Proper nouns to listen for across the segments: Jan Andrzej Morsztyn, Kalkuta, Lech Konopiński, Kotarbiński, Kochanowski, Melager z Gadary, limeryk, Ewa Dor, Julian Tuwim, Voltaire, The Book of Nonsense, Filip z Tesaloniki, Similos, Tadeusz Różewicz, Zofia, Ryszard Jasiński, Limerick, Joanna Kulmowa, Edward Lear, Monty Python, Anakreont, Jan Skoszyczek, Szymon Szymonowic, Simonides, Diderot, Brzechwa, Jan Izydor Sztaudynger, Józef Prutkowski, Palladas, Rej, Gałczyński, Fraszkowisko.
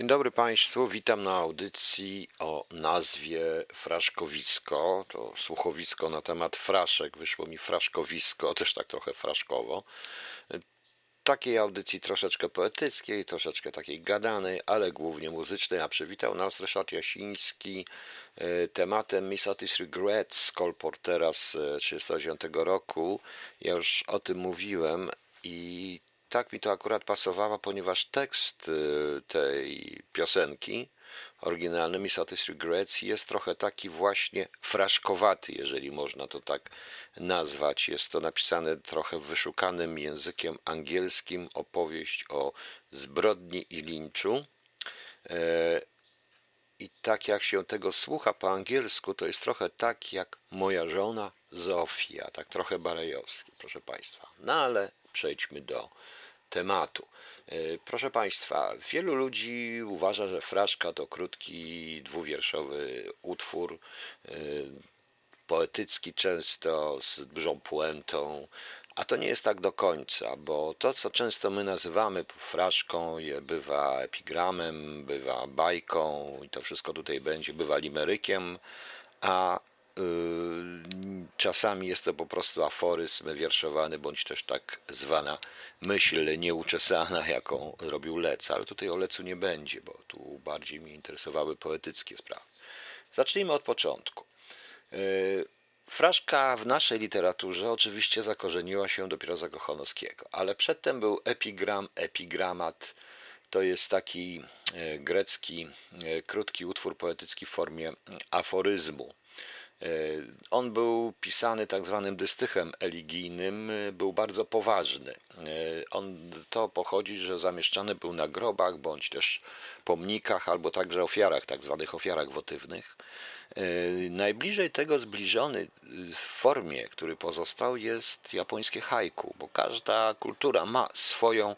Dzień dobry Państwu, witam na audycji o nazwie Fraszkowisko. To słuchowisko na temat fraszek, wyszło mi Fraszkowisko, też tak trochę fraszkowo. Takiej audycji troszeczkę poetyckiej, troszeczkę takiej gadanej, ale głównie muzycznej, a przywitał nas Ryszard Jasiński tematem Miss Otis Regrets, Kolportera z 1939 roku. Ja już o tym mówiłem i tak mi to akurat pasowało, ponieważ tekst tej piosenki oryginalny Miss Otis Regrets jest trochę taki właśnie fraszkowaty, jeżeli można to tak nazwać. Jest to napisane trochę wyszukanym językiem angielskim, opowieść o zbrodni i linczu. I tak jak się tego słucha po angielsku, to jest trochę tak jak moja żona Zofia, tak trochę barejowski, proszę Państwa. No ale przejdźmy do tematu. Proszę Państwa, wielu ludzi uważa, że fraszka to krótki, dwuwierszowy utwór, poetycki często, z dużą puentą, a to nie jest tak do końca, bo to, co często my nazywamy fraszką, bywa epigramem, bywa bajką i to wszystko tutaj będzie, bywa limerykiem, a czasami jest to po prostu aforyzm wierszowany, bądź też tak zwana myśl nieuczesana, jaką robił Lec, ale tutaj o Lecu nie będzie, bo tu bardziej mnie interesowały poetyckie sprawy. Zacznijmy od początku. Fraszka w naszej literaturze oczywiście zakorzeniła się dopiero za Kochonowskiego, ale przedtem był epigram, epigramat. To jest taki grecki, krótki utwór poetycki w formie aforyzmu. On był pisany tak zwanym dystychem eligijnym, był bardzo poważny. On to pochodzi, że zamieszczany był na grobach, bądź też pomnikach, albo także ofiarach, tak zwanych ofiarach wotywnych. Najbliżej tego zbliżony w formie, który pozostał, jest japońskie haiku, bo każda kultura ma swoją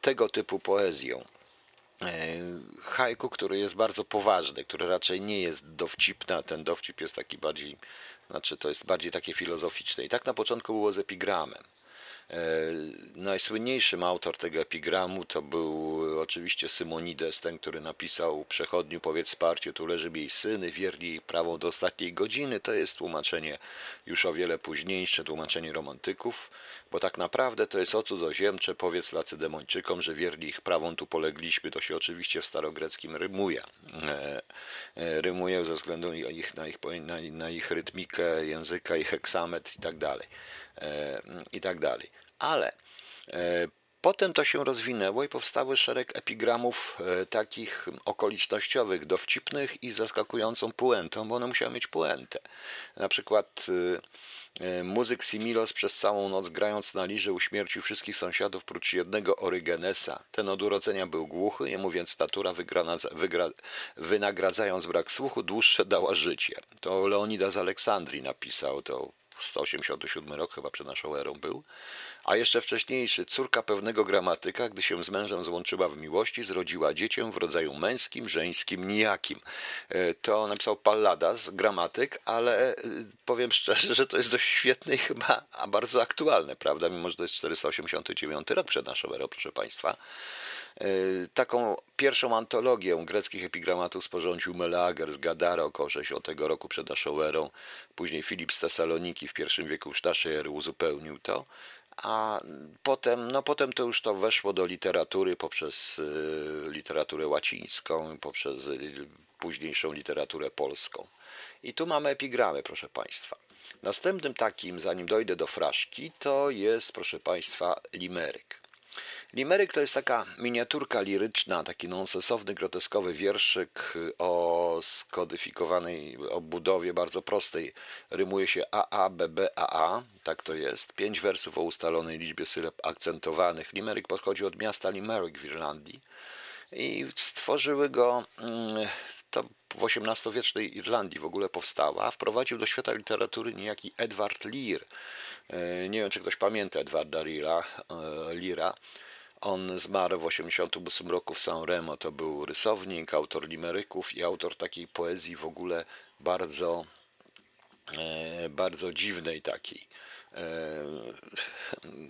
tego typu poezję. Haiku, który jest bardzo poważny, który raczej nie jest dowcipny, a ten dowcip jest taki bardziej, to jest bardziej takie filozoficzne. I tak na początku było z epigramem. Najsłynniejszym autor tego epigramu to był oczywiście Simonides, ten, który napisał: przechodniu powiedz Sparcie, tu leży jej syny, wierni jej prawą do ostatniej godziny. To jest tłumaczenie już o wiele późniejsze, tłumaczenie romantyków, bo tak naprawdę to jest: o cudzoziemcze, powiedz Lacedemończykom, że wierni ich prawą tu polegliśmy. To się oczywiście w starogreckim rymuje. Rymuje ze względu na ich rytmikę języka, ich heksametr i tak dalej. Ale potem to się rozwinęło i powstały szereg epigramów takich okolicznościowych, dowcipnych i zaskakującą puentą, bo one musiały mieć puentę. Na przykład muzyk Similos przez całą noc grając na lirze uśmiercił wszystkich sąsiadów prócz jednego Orygenesa. Ten od urodzenia był głuchy, jemu więc natura wynagradzając brak słuchu dłuższe dała życie. To Leonidas Aleksandrii napisał to. 187 rok chyba przed naszą erą był, a jeszcze wcześniejszy: córka pewnego gramatyka, gdy się z mężem złączyła w miłości, zrodziła dziecię w rodzaju męskim, żeńskim, nijakim. To napisał Palladas, gramatyk, ale powiem szczerze, że to jest dość świetne i chyba bardzo aktualne, prawda, mimo że to jest 489 rok przed naszą erą, proszę Państwa. Taką pierwszą antologię greckich epigramatów sporządził Melager z Gadary około 60 roku przed naszą erą. Później Filip z Tesaloniki w I wieku już naszej ery uzupełnił to. A potem to już to weszło do literatury poprzez literaturę łacińską, poprzez późniejszą literaturę polską. I tu mamy epigramy, proszę Państwa. Następnym takim, zanim dojdę do fraszki, to jest, proszę Państwa, limeryk. Limerick to jest taka miniaturka liryczna, taki nonsensowny, groteskowy wierszyk o skodyfikowanej obudowie bardzo prostej. Rymuje się AA, BB, AA, tak to jest. 5 wersów o ustalonej liczbie sylab akcentowanych. Limerick pochodzi od miasta Limerick w Irlandii i stworzyły go, to w XVIII-wiecznej Irlandii w ogóle powstała, wprowadził do świata literatury niejaki Edward Lear. Nie wiem, czy ktoś pamięta Edwarda Leara. On zmarł w 1988 roku w San Remo. To był rysownik, autor limeryków i autor takiej poezji w ogóle bardzo, bardzo dziwnej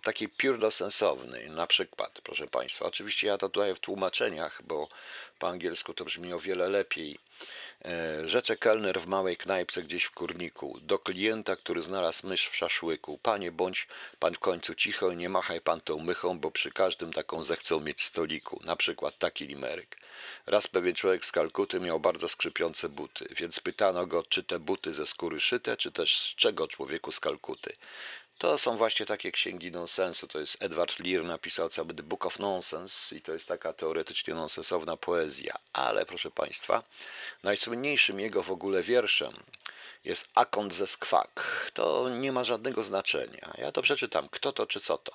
takiej piórdosensownej, na przykład, proszę Państwa. Oczywiście ja to tutaj w tłumaczeniach, bo Po angielsku to brzmi o wiele lepiej. Rzecze kelner w małej knajpce gdzieś w Kurniku. Do klienta, który znalazł mysz w szaszłyku. Panie, bądź pan w końcu cicho, nie machaj pan tą mychą, bo przy każdym taką zechcą mieć stoliku. Na przykład taki Limerick. Raz pewien człowiek z Kalkuty miał bardzo skrzypiące buty, więc pytano go, czy te buty ze skóry szyte, czy też z czego, człowieku z Kalkuty. To są właśnie takie księgi nonsensu. To jest Edward Lear napisał cały The Book of Nonsense i to jest taka teoretycznie nonsensowna poezja. Ale proszę Państwa, najsłynniejszym jego w ogóle wierszem jest Akont ze Skwak. To nie ma żadnego znaczenia. Ja to przeczytam. Kto to czy co to?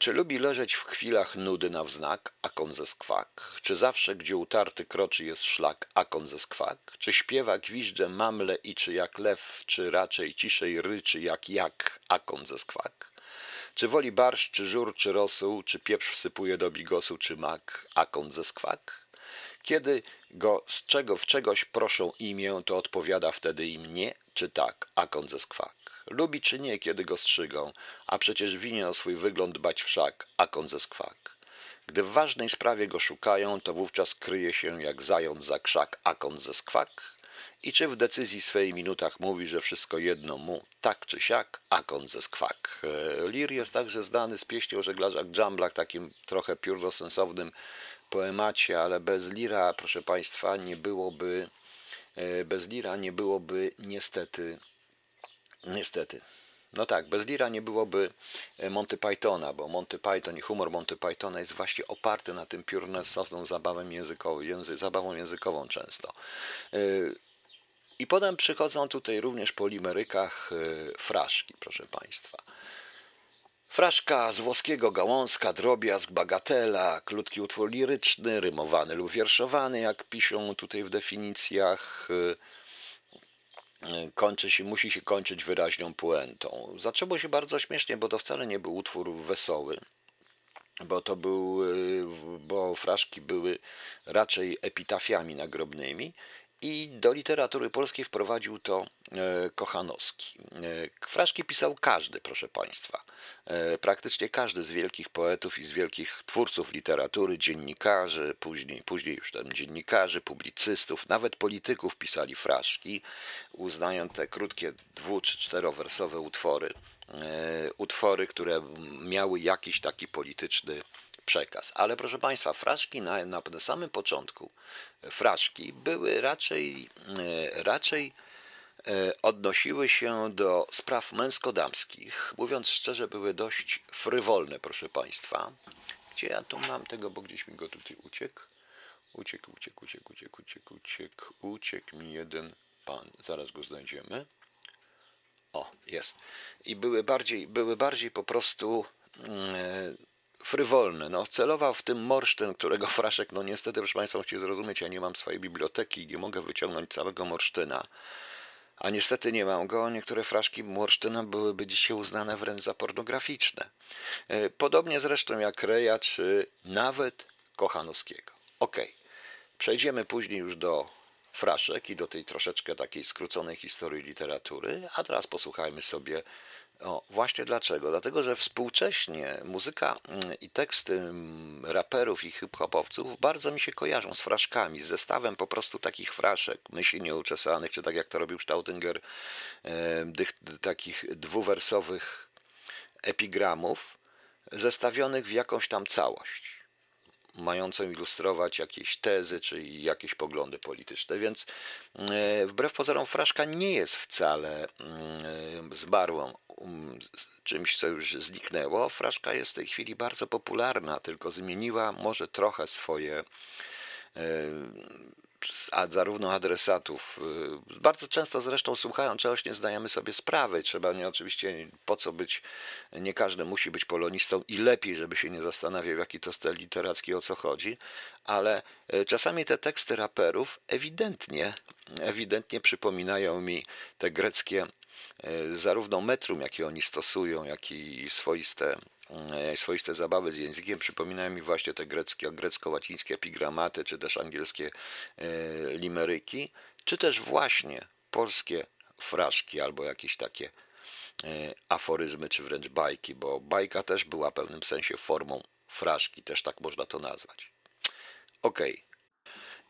Czy lubi leżeć w chwilach nudy na wznak? Akon ze Skwak. Czy zawsze, gdzie utarty kroczy jest szlak? Akon ze Skwak. Czy śpiewa, gwizdże, mamle i czy jak lew, czy raczej ciszej ryczy jak? Akon ze Skwak. Czy woli barszcz, czy żur, czy rosół, czy pieprz wsypuje do bigosu, czy mak? Akon ze Skwak. Kiedy go z czego w czegoś proszą imię, to odpowiada wtedy im nie, czy tak? Akon ze Skwak. Lubi czy nie, kiedy go strzygą, a przecież winien o swój wygląd bać wszak, akon ze Skwak. Gdy w ważnej sprawie go szukają, to wówczas kryje się jak zając za krzak, akon ze Skwak. I czy w decyzji swej minutach mówi, że wszystko jedno mu, tak czy siak, akon ze Skwak. Lear jest także znany z pieśni o żeglarzach dżamblach, takim trochę piórno-sensownym poemacie, ale bez Leara, proszę Państwa, bez Leara nie byłoby niestety. No tak, bez Leara nie byłoby Monty Pythona, bo Monty Python i humor Monty Pythona jest właśnie oparty na tym piórnostowną zabawą językową często. I potem przychodzą tutaj również po limerykach fraszki, proszę Państwa. Fraszka z włoskiego, gałązka, drobiazg, bagatela, krótki utwór liryczny, rymowany lub wierszowany, jak piszą tutaj w definicjach. Musi się kończyć wyraźną puentą. Zaczęło się bardzo śmiesznie, bo to wcale nie był utwór wesoły, bo fraszki były raczej epitafiami nagrobnymi i do literatury polskiej wprowadził to Kochanowski. Fraszki pisał każdy, proszę Państwa. Praktycznie każdy z wielkich poetów i z wielkich twórców literatury, dziennikarzy, później już tam dziennikarzy, publicystów, nawet polityków pisali fraszki, uznając te krótkie 2- czy 4-wersowe utwory, które miały jakiś taki polityczny przekaz. Ale proszę Państwa, fraszki na samym początku, fraszki były raczej odnosiły się do spraw męsko-damskich. Mówiąc szczerze, były dość frywolne, proszę Państwa. Gdzie ja tu mam tego, bo gdzieś mi go tutaj uciekł. Uciekł mi jeden pan. Zaraz go znajdziemy. O, jest. I były bardziej po prostu frywolne. No, celował w tym Morsztyn, którego Fraszek, no niestety, proszę Państwa, musicie zrozumieć, ja nie mam swojej biblioteki, nie mogę wyciągnąć całego Morsztyna. A niestety nie mam go. Niektóre fraszki Morsztyna byłyby dzisiaj uznane wręcz za pornograficzne. Podobnie zresztą jak Reja, czy nawet Kochanowskiego. Okej. Przejdziemy później już do fraszek i do tej troszeczkę takiej skróconej historii literatury. A teraz posłuchajmy sobie. O, właśnie dlaczego? Dlatego, że współcześnie muzyka i teksty raperów i hip-hopowców bardzo mi się kojarzą z fraszkami, z zestawem po prostu takich fraszek, myśli nieuczesanych, czy tak jak to robił Sztaudynger, tych takich 2-wersowych epigramów zestawionych w jakąś tam całość, mającą ilustrować jakieś tezy czy jakieś poglądy polityczne. Więc wbrew pozorom fraszka nie jest wcale zmarłą czymś, co już zniknęło. Fraszka jest w tej chwili bardzo popularna, tylko zmieniła może trochę swoje zarówno adresatów. Bardzo często zresztą słuchają czegoś, nie zdajemy sobie sprawy. Trzeba nie oczywiście, po co być, nie każdy musi być polonistą i lepiej, żeby się nie zastanawiał, jaki to styl literacki, o co chodzi, ale czasami te teksty raperów ewidentnie przypominają mi te greckie, zarówno metrum, jakie oni stosują, jak i swoiste zabawy z językiem, przypominają mi właśnie te grecko-łacińskie epigramaty, czy też angielskie limeryki, czy też właśnie polskie fraszki, albo jakieś takie aforyzmy, czy wręcz bajki, bo bajka też była w pewnym sensie formą fraszki, też tak można to nazwać. Okej,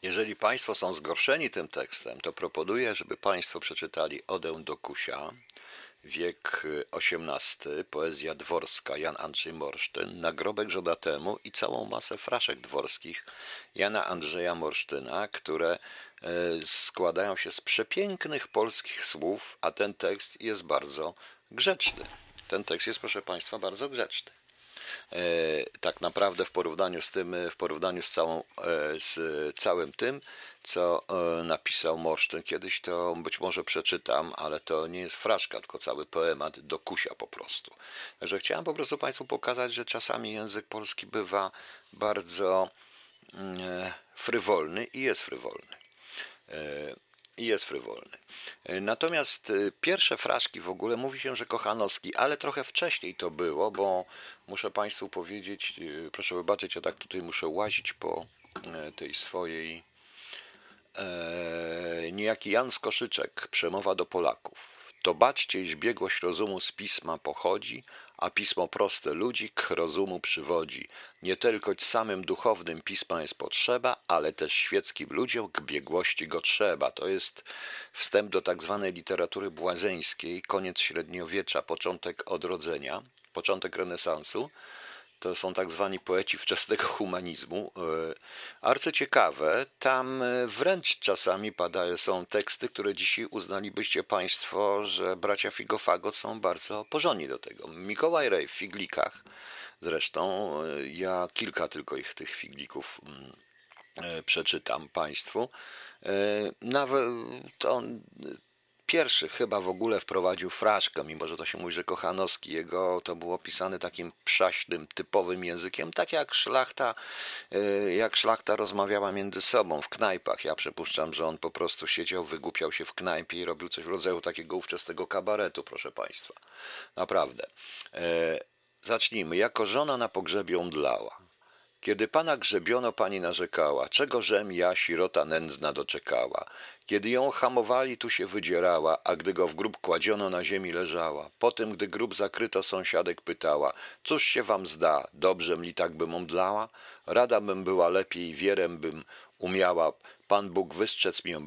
Jeżeli Państwo są zgorszeni tym tekstem, to proponuję, żeby Państwo przeczytali Odę do Kusia, wiek XVIII, poezja dworska Jan Andrzej Morsztyn, Nagrobek żoda temu i całą masę fraszek dworskich Jana Andrzeja Morsztyna, które składają się z przepięknych polskich słów, a ten tekst jest bardzo grzeczny. Ten tekst jest, proszę Państwa, bardzo grzeczny. Tak naprawdę w porównaniu z całym tym, co napisał Morsztyn kiedyś, to być może przeczytam, ale to nie jest fraszka, tylko cały poemat do kusia po prostu. Także chciałem po prostu Państwu pokazać, że czasami język polski bywa bardzo frywolny i jest frywolny. Natomiast pierwsze fraszki w ogóle mówi się, że Kochanowski, ale trochę wcześniej to było, bo muszę Państwu powiedzieć, proszę wybaczyć, ja tak tutaj muszę łazić po tej swojej. Niejaki Jan Skoszyczek, Przemowa do Polaków. To baczcie, iż biegłość rozumu z pisma pochodzi, a pismo proste ludzi k rozumu przywodzi. Nie tylko samym duchownym pisma jest potrzeba, ale też świeckim ludziom k biegłości go trzeba. To jest wstęp do tak zwanej literatury błazeńskiej, koniec średniowiecza, początek odrodzenia, początek renesansu. To są tak zwani poeci wczesnego humanizmu. Arcyciekawe, tam wręcz czasami są teksty, które dzisiaj uznalibyście Państwo, że bracia Figofagot są bardzo porządni do tego. Mikołaj Rej w Figlikach, zresztą ja kilka tylko tych Figlików przeczytam Państwu. Nawet to pierwszy chyba w ogóle wprowadził fraszkę, mimo że to się mówi, że Kochanowski, jego to było pisane takim przaśnym, typowym językiem, tak jak szlachta rozmawiała między sobą w knajpach. Ja przypuszczam, że on po prostu siedział, wygłupiał się w knajpie i robił coś w rodzaju takiego ówczesnego kabaretu, proszę Państwa. Naprawdę. Zacznijmy. Jako żona na pogrzebie omdlała. Kiedy pana grzebiono, pani narzekała, czego żem ja, sirota nędzna, doczekała. Kiedy ją hamowali, tu się wydzierała, a gdy go w grób kładziono, na ziemi leżała. Potem, gdy grób zakryto, sąsiadek pytała, cóż się wam zda, dobrzem li tak bym omdlała? Rada bym była lepiej, wierem bym umiała, Pan Bóg wystrzec mię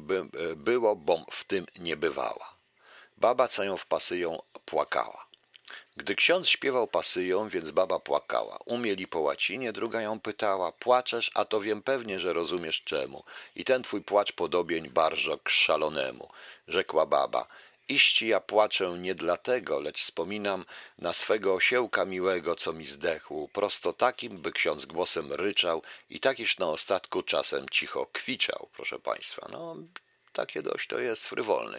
było, bom w tym nie bywała. Baba, co ją w pasyją, płakała. Gdy ksiądz śpiewał pasyją, więc baba płakała. Umieli po łacinie, druga ją pytała, płaczesz, a to wiem pewnie, że rozumiesz czemu. I ten twój płacz podobień bardzo k szalonemu. Rzekła baba, iści ja płaczę nie dlatego, lecz wspominam na swego osiełka miłego, co mi zdechł. Prosto takim, by ksiądz głosem ryczał i takiż na ostatku czasem cicho kwiczał. Proszę Państwa, no... Takie dość to jest frywolne.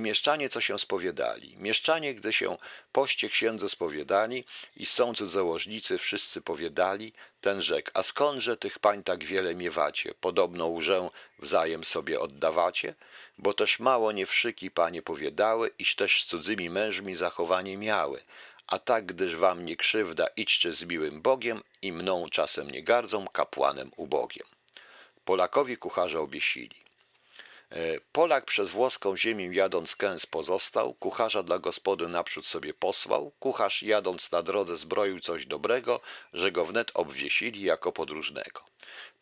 Mieszczanie, co się spowiadali. Mieszczanie, gdy się poście księdzu spowiadali i są cudzołożnicy, wszyscy powiadali, ten rzekł, a skądże tych pań tak wiele miewacie? Podobno łżę wzajem sobie oddawacie? Bo też mało nie wszyki panie powiadały, iż też z cudzymi mężmi zachowanie miały. A tak, gdyż wam nie krzywda, idźcie z miłym Bogiem i mną czasem nie gardzą kapłanem ubogiem. Polakowi kucharza obiesili. Polak przez włoską ziemię jadąc kęs pozostał, kucharza dla gospody naprzód sobie posłał, kucharz jadąc na drodze zbroił coś dobrego, że go wnet obwiesili jako podróżnego.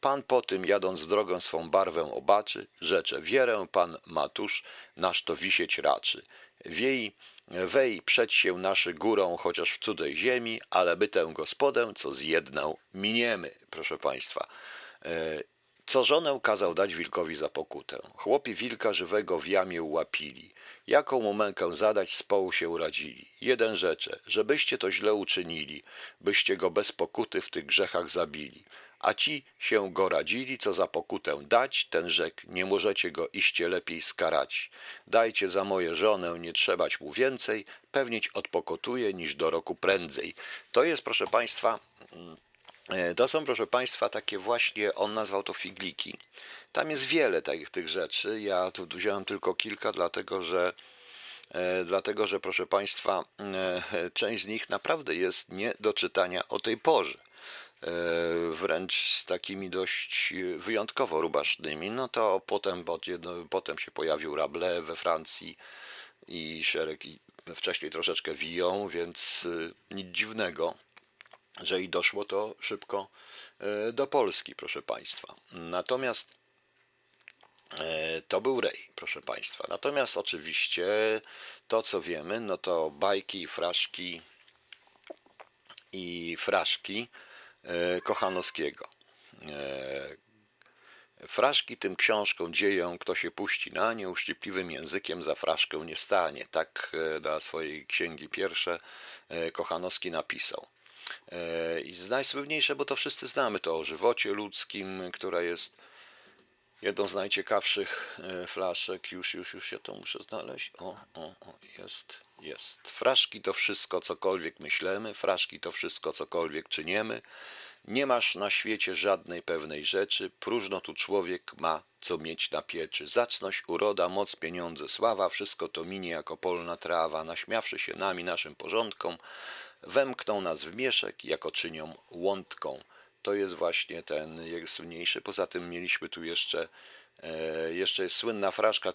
Pan po tym jadąc w drogę swą barwę obaczy, rzecze wierę pan matusz, nasz to wisieć raczy. Wej przed się naszy górą, chociaż w cudzej ziemi, ale by tę gospodę, co zjednał, miniemy, proszę Państwa. Co żonę kazał dać wilkowi za pokutę. Chłopi wilka żywego w jamie ułapili. Jaką mu mękę zadać, z połu się uradzili. Jeden rzecze, żebyście to źle uczynili, byście go bez pokuty w tych grzechach zabili. A ci się go radzili, co za pokutę dać, ten rzekł, nie możecie go iście lepiej skarać. Dajcie za moje żonę, nie trzebać mu więcej, pewnieć odpokutuje niż do roku prędzej. To są, proszę Państwa, takie właśnie, on nazwał to figliki. Tam jest wiele tych rzeczy, ja tu wziąłem tylko kilka, dlatego że proszę Państwa, część z nich naprawdę jest nie do czytania o tej porze. Wręcz z takimi dość wyjątkowo rubasznymi. No to potem się pojawił Rabelais we Francji i szereg, i wcześniej troszeczkę Villon, więc nic dziwnego, że i doszło to szybko do Polski, proszę Państwa. Natomiast to był Rej, proszę Państwa. Natomiast oczywiście to, co wiemy, no to bajki i fraszki Kochanowskiego. Fraszki tym książką dzieją, kto się puści na nie, uszczypliwym językiem za fraszkę nie stanie. Tak dla swojej księgi pierwsze Kochanowski napisał. I najsłynniejsze, bo to wszyscy znamy, to o żywocie ludzkim, która jest jedną z najciekawszych fraszek. Już ja to muszę znaleźć. Jest. Fraszki to wszystko, cokolwiek myślemy, fraszki to wszystko, cokolwiek czyniemy. Nie masz na świecie żadnej pewnej rzeczy, próżno tu człowiek ma co mieć na pieczy. Zacność, uroda, moc, pieniądze, sława, wszystko to minie jako polna trawa. Naśmiawszy się nami, naszym porządkom, wemkną nas w mieszek, jako czynią łądką. To jest właśnie ten słynniejszy. Poza tym mieliśmy tu jeszcze jest słynna fraszka,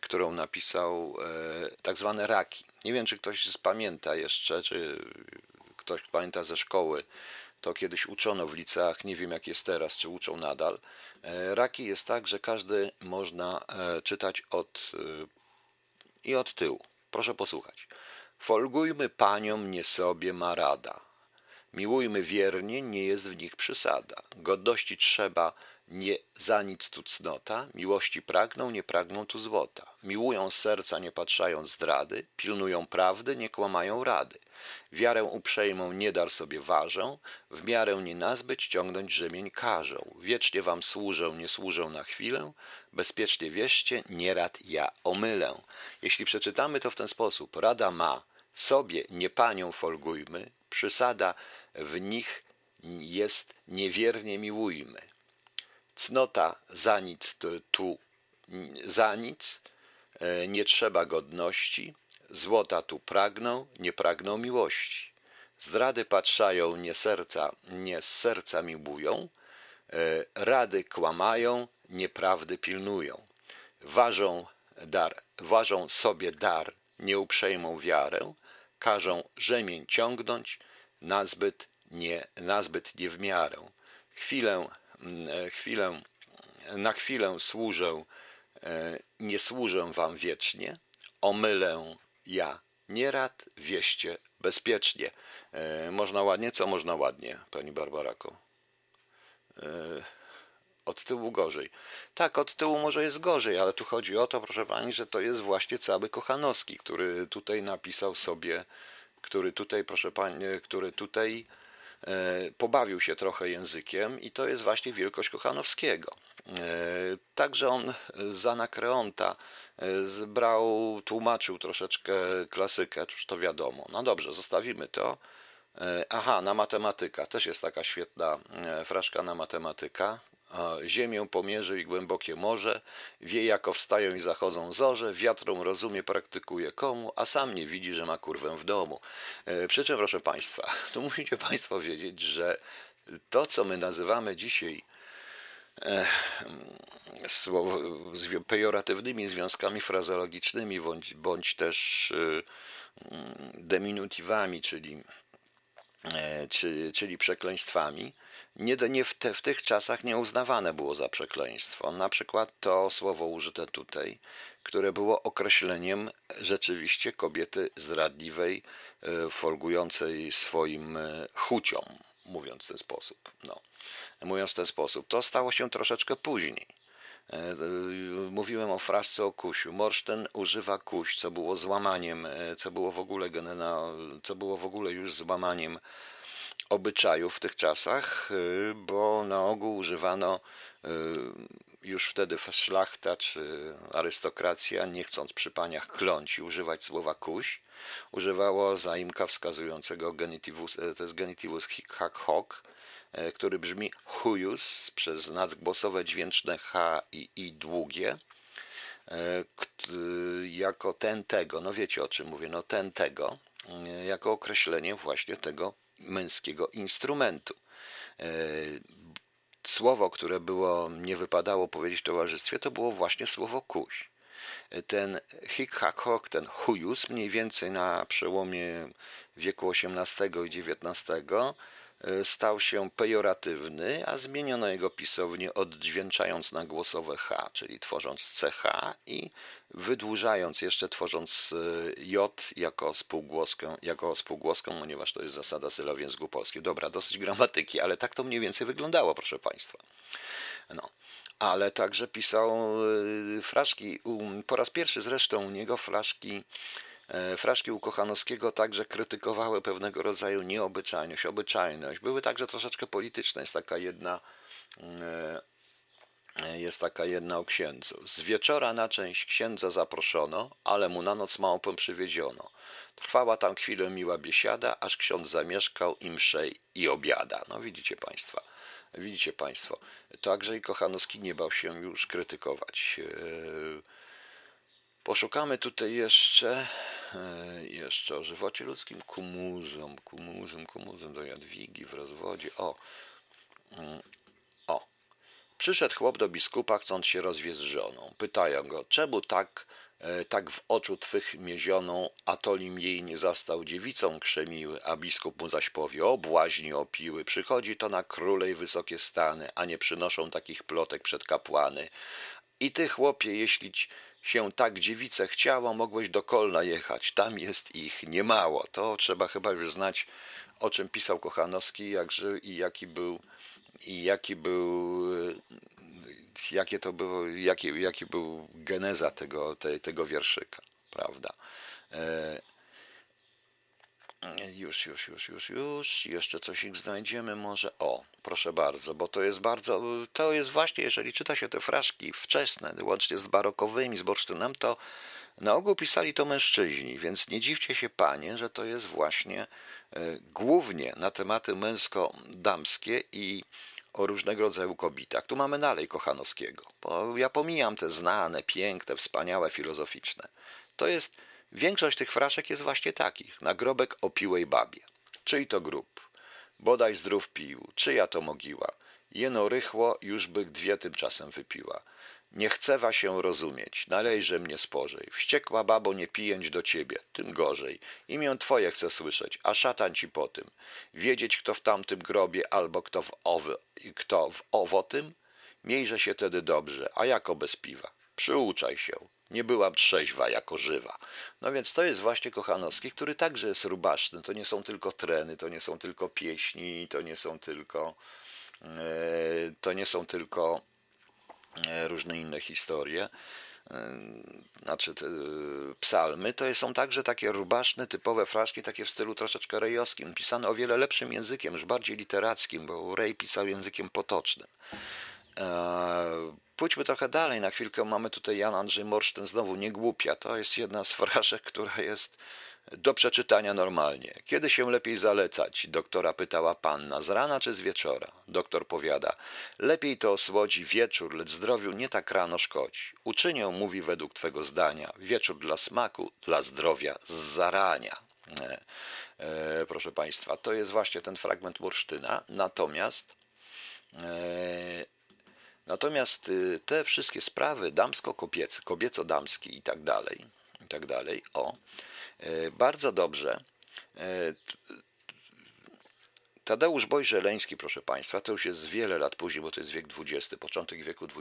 którą napisał tak zwane raki. Nie wiem, czy ktoś pamięta jeszcze, czy ktoś pamięta ze szkoły, to kiedyś uczono w liceach, nie wiem jak jest teraz, czy uczą nadal. Raki jest tak, że każdy można czytać od tyłu. Proszę posłuchać. Folgujmy paniom, nie sobie ma rada. Miłujmy wiernie, nie jest w nich przysada. Godności trzeba, nie za nic tu cnota. Miłości pragną, nie pragną tu złota. Miłują serca, nie patrzają zdrady. Pilnują prawdy, nie kłamają rady. Wiarę uprzejmą, nie dar sobie ważą. W miarę nie nazbyć, ciągnąć rzemień każą. Wiecznie wam służę, nie służę na chwilę. Bezpiecznie wierzcie, nie rad ja omylę. Jeśli przeczytamy to w ten sposób. Rada ma, sobie nie panią folgujmy. Przysada w nich jest niewiernie miłujmy. Cnota za nic, nie trzeba godności, złota tu pragną, nie pragną miłości. Zdrady patrzają, nie z serca miłują, rady kłamają, nieprawdy pilnują. Ważą sobie dar, nie uprzejmą wiarę, każą rzemień ciągnąć, nazbyt nie w miarę. Na chwilę służę, nie służę wam wiecznie, omylę ja nierad, wieście bezpiecznie. Można ładnie? Co można ładnie, pani Barbarako? Od tyłu gorzej. Tak, od tyłu może jest gorzej, ale tu chodzi o to, proszę pani, że to jest właśnie cały Kochanowski, który tutaj napisał sobie, który tutaj pobawił się trochę językiem i to jest właśnie wielkość Kochanowskiego. Także on z Anakreonta tłumaczył troszeczkę klasykę, to wiadomo. No dobrze, zostawimy to. Na matematyka. Też jest taka świetna fraszka na matematyka. Ziemię pomierzy i głębokie morze, wie jako wstają i zachodzą zorze, wiatrom rozumie, praktykuje komu, a sam nie widzi, że ma kurwę w domu. Przy czym, proszę Państwa, tu musicie Państwo wiedzieć, że to, co my nazywamy dzisiaj pejoratywnymi związkami frazeologicznymi, bądź też deminutywami, czyli przekleństwami, w tych czasach nie uznawane było za przekleństwo. Na przykład to słowo użyte tutaj, które było określeniem rzeczywiście kobiety zdradliwej, folgującej swoim chuciom, mówiąc w ten sposób. To stało się troszeczkę później. Mówiłem o frasce o kusiu. Morsztyn używa kuś, co było w ogóle już złamaniem obyczajów w tych czasach, bo na ogół używano już wtedy szlachta czy arystokracja, nie chcąc przy paniach kląć i używać słowa kuś, używało zaimka wskazującego genitywus, to jest genitywus hic-hac-hoc, który brzmi chujus przez nadgłosowe dźwięczne h i i długie, jako ten tego, no wiecie o czym mówię, no ten tego, jako określenie właśnie tego męskiego instrumentu. Słowo, które było, nie wypadało powiedzieć w towarzystwie, to było właśnie słowo kuś. Ten hic-hac-hoc, ten chujus mniej więcej na przełomie wieku XVIII i XIX stał się pejoratywny, a zmieniono jego pisownię, oddźwięczając na głosowe H, czyli tworząc CH i wydłużając jeszcze, tworząc J jako spółgłoskę, ponieważ to jest zasada syla w języku polskim. Dobra, dosyć gramatyki, ale tak to mniej więcej wyglądało, proszę Państwa. No. Ale także pisał fraszki, po raz pierwszy zresztą u niego fraszki u Kochanowskiego także krytykowały pewnego rodzaju nieobyczajność, obyczajność. Były także troszeczkę polityczne. Jest taka jedna o księdzu. Z wieczora na część księdza zaproszono, ale mu na noc małpę przywieziono. Trwała tam chwilę miła biesiada, aż ksiądz zamieszkał i mszej i obiada. No widzicie Państwa. Widzicie Państwo, także i Kochanowski nie bał się już krytykować. Poszukamy tutaj jeszcze o żywocie ludzkim. Kumuzom do Jadwigi w rozwodzie. O. Przyszedł chłop do biskupa, chcąc się rozwieść z żoną. Pytają go, czemu tak w oczu twych miezioną, a to lim jej nie zastał dziewicą krzemiły, a biskup mu zaś powie, o błaźni opiły, przychodzi to na króle i wysokie stany, a nie przynoszą takich plotek przed kapłany. I ty, chłopie, jeśli się tak dziewicę chciało, mogłeś do Kolna jechać, tam jest ich niemało. To trzeba chyba już znać, o czym pisał Kochanowski, jakże i jaki był geneza tego wierszyka, prawda? Jeszcze coś ich znajdziemy może. O, proszę bardzo, bo to jest właśnie, jeżeli czyta się te fraszki wczesne, łącznie z barokowymi, z Morsztynem, to na ogół pisali to mężczyźni, więc nie dziwcie się, panie, że to jest właśnie głównie na tematy męsko-damskie i o różnego rodzaju kobietach. Tu mamy dalej Kochanowskiego. Bo ja pomijam te znane, piękne, wspaniałe, filozoficzne. To jest, większość tych fraszek jest właśnie takich. Nagrobek opiłej babie. Czyj to grób? Bodaj zdrów pił. Czyja to mogiła? Jeno rychło, już by dwie tymczasem wypiła. Nie chcewa się rozumieć, nalejże mnie spożej. Wściekła babo, nie pijęć do ciebie, tym gorzej. Imię twoje chcę słyszeć, a szatan ci po tym. Wiedzieć, kto w tamtym grobie, albo kto w owo tym? Miejże się tedy dobrze, a jako bez piwa. Przyuczaj się, nie byłam trzeźwa jako żywa. No więc to jest właśnie Kochanowski, który także jest rubaszny. To nie są tylko treny, to nie są tylko pieśni, to nie są tylko różne inne historie, znaczy psalmy, to są także takie rubaszne, typowe fraszki, takie w stylu troszeczkę rejowskim, pisane o wiele lepszym językiem, już bardziej literackim, bo Rej pisał językiem potocznym. Pójdźmy trochę dalej, na chwilkę mamy tutaj Jan Andrzej Morsztyn, znowu nie głupia, to jest jedna z fraszek, która jest do przeczytania normalnie. Kiedy się lepiej zalecać? Doktora pytała panna. Z rana czy z wieczora? Doktor powiada. Lepiej to osłodzi wieczór, lecz zdrowiu nie tak rano szkodzi. Uczynię, mówi według twego zdania, wieczór dla smaku, dla zdrowia z zarania. Proszę Państwa, to jest właśnie ten fragment Morsztyna. Natomiast te wszystkie sprawy damsko-kobiece, kobieco-damskie i tak dalej, bardzo dobrze. Tadeusz Boj-Żeleński, proszę Państwa, to już jest wiele lat później, bo to jest wiek XX, początek wieku XX,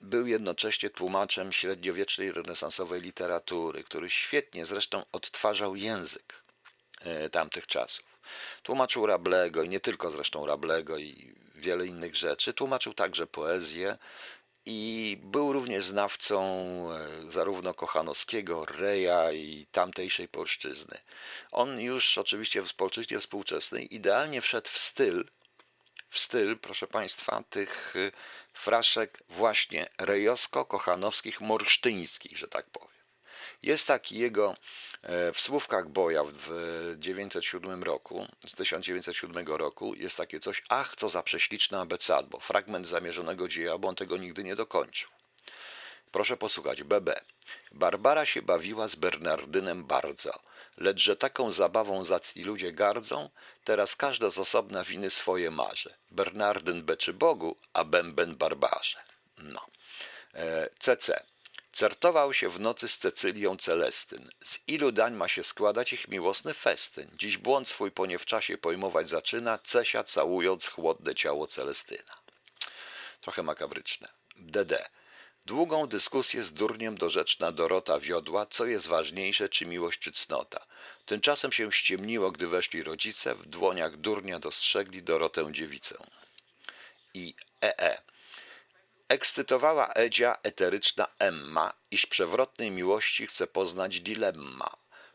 był jednocześnie tłumaczem średniowiecznej renesansowej literatury, który świetnie zresztą odtwarzał język tamtych czasów. Tłumaczył Rablego i nie tylko zresztą Rablego i wiele innych rzeczy, tłumaczył także poezję, i był również znawcą zarówno Kochanowskiego, Reja i tamtejszej polszczyzny. On już oczywiście w polszczyźnie współczesnej idealnie wszedł w styl, proszę Państwa, tych fraszek właśnie rejowsko-kochanowskich, morsztyńskich, że tak powiem. Jest taki jego w słówkach Boja z 1907 roku jest takie coś, ach, co za prześliczne abecadło, fragment zamierzonego dzieła, bo on tego nigdy nie dokończył. Proszę posłuchać, BB. Barbara się bawiła z Bernardynem bardzo, lecz że taką zabawą zacni ludzie gardzą, teraz każda z osobna winy swoje marze. Bernardyn beczy Bogu, a bęben barbarze. No. CC. Certował się w nocy z Cecylią Celestyn. Z ilu dań ma się składać ich miłosny festyn? Dziś błąd swój po nie w czasie pojmować zaczyna, Cesia całując chłodne ciało Celestyna. Trochę makabryczne. DD. Długą dyskusję z durniem dorzeczna Dorota wiodła, co jest ważniejsze, czy miłość, czy cnota. Tymczasem się ściemniło, gdy weszli rodzice, w dłoniach durnia dostrzegli Dorotę dziewicę. I EE. Ekscytowała Edzia eteryczna Emma, iż przewrotnej miłości chce poznać dilemma.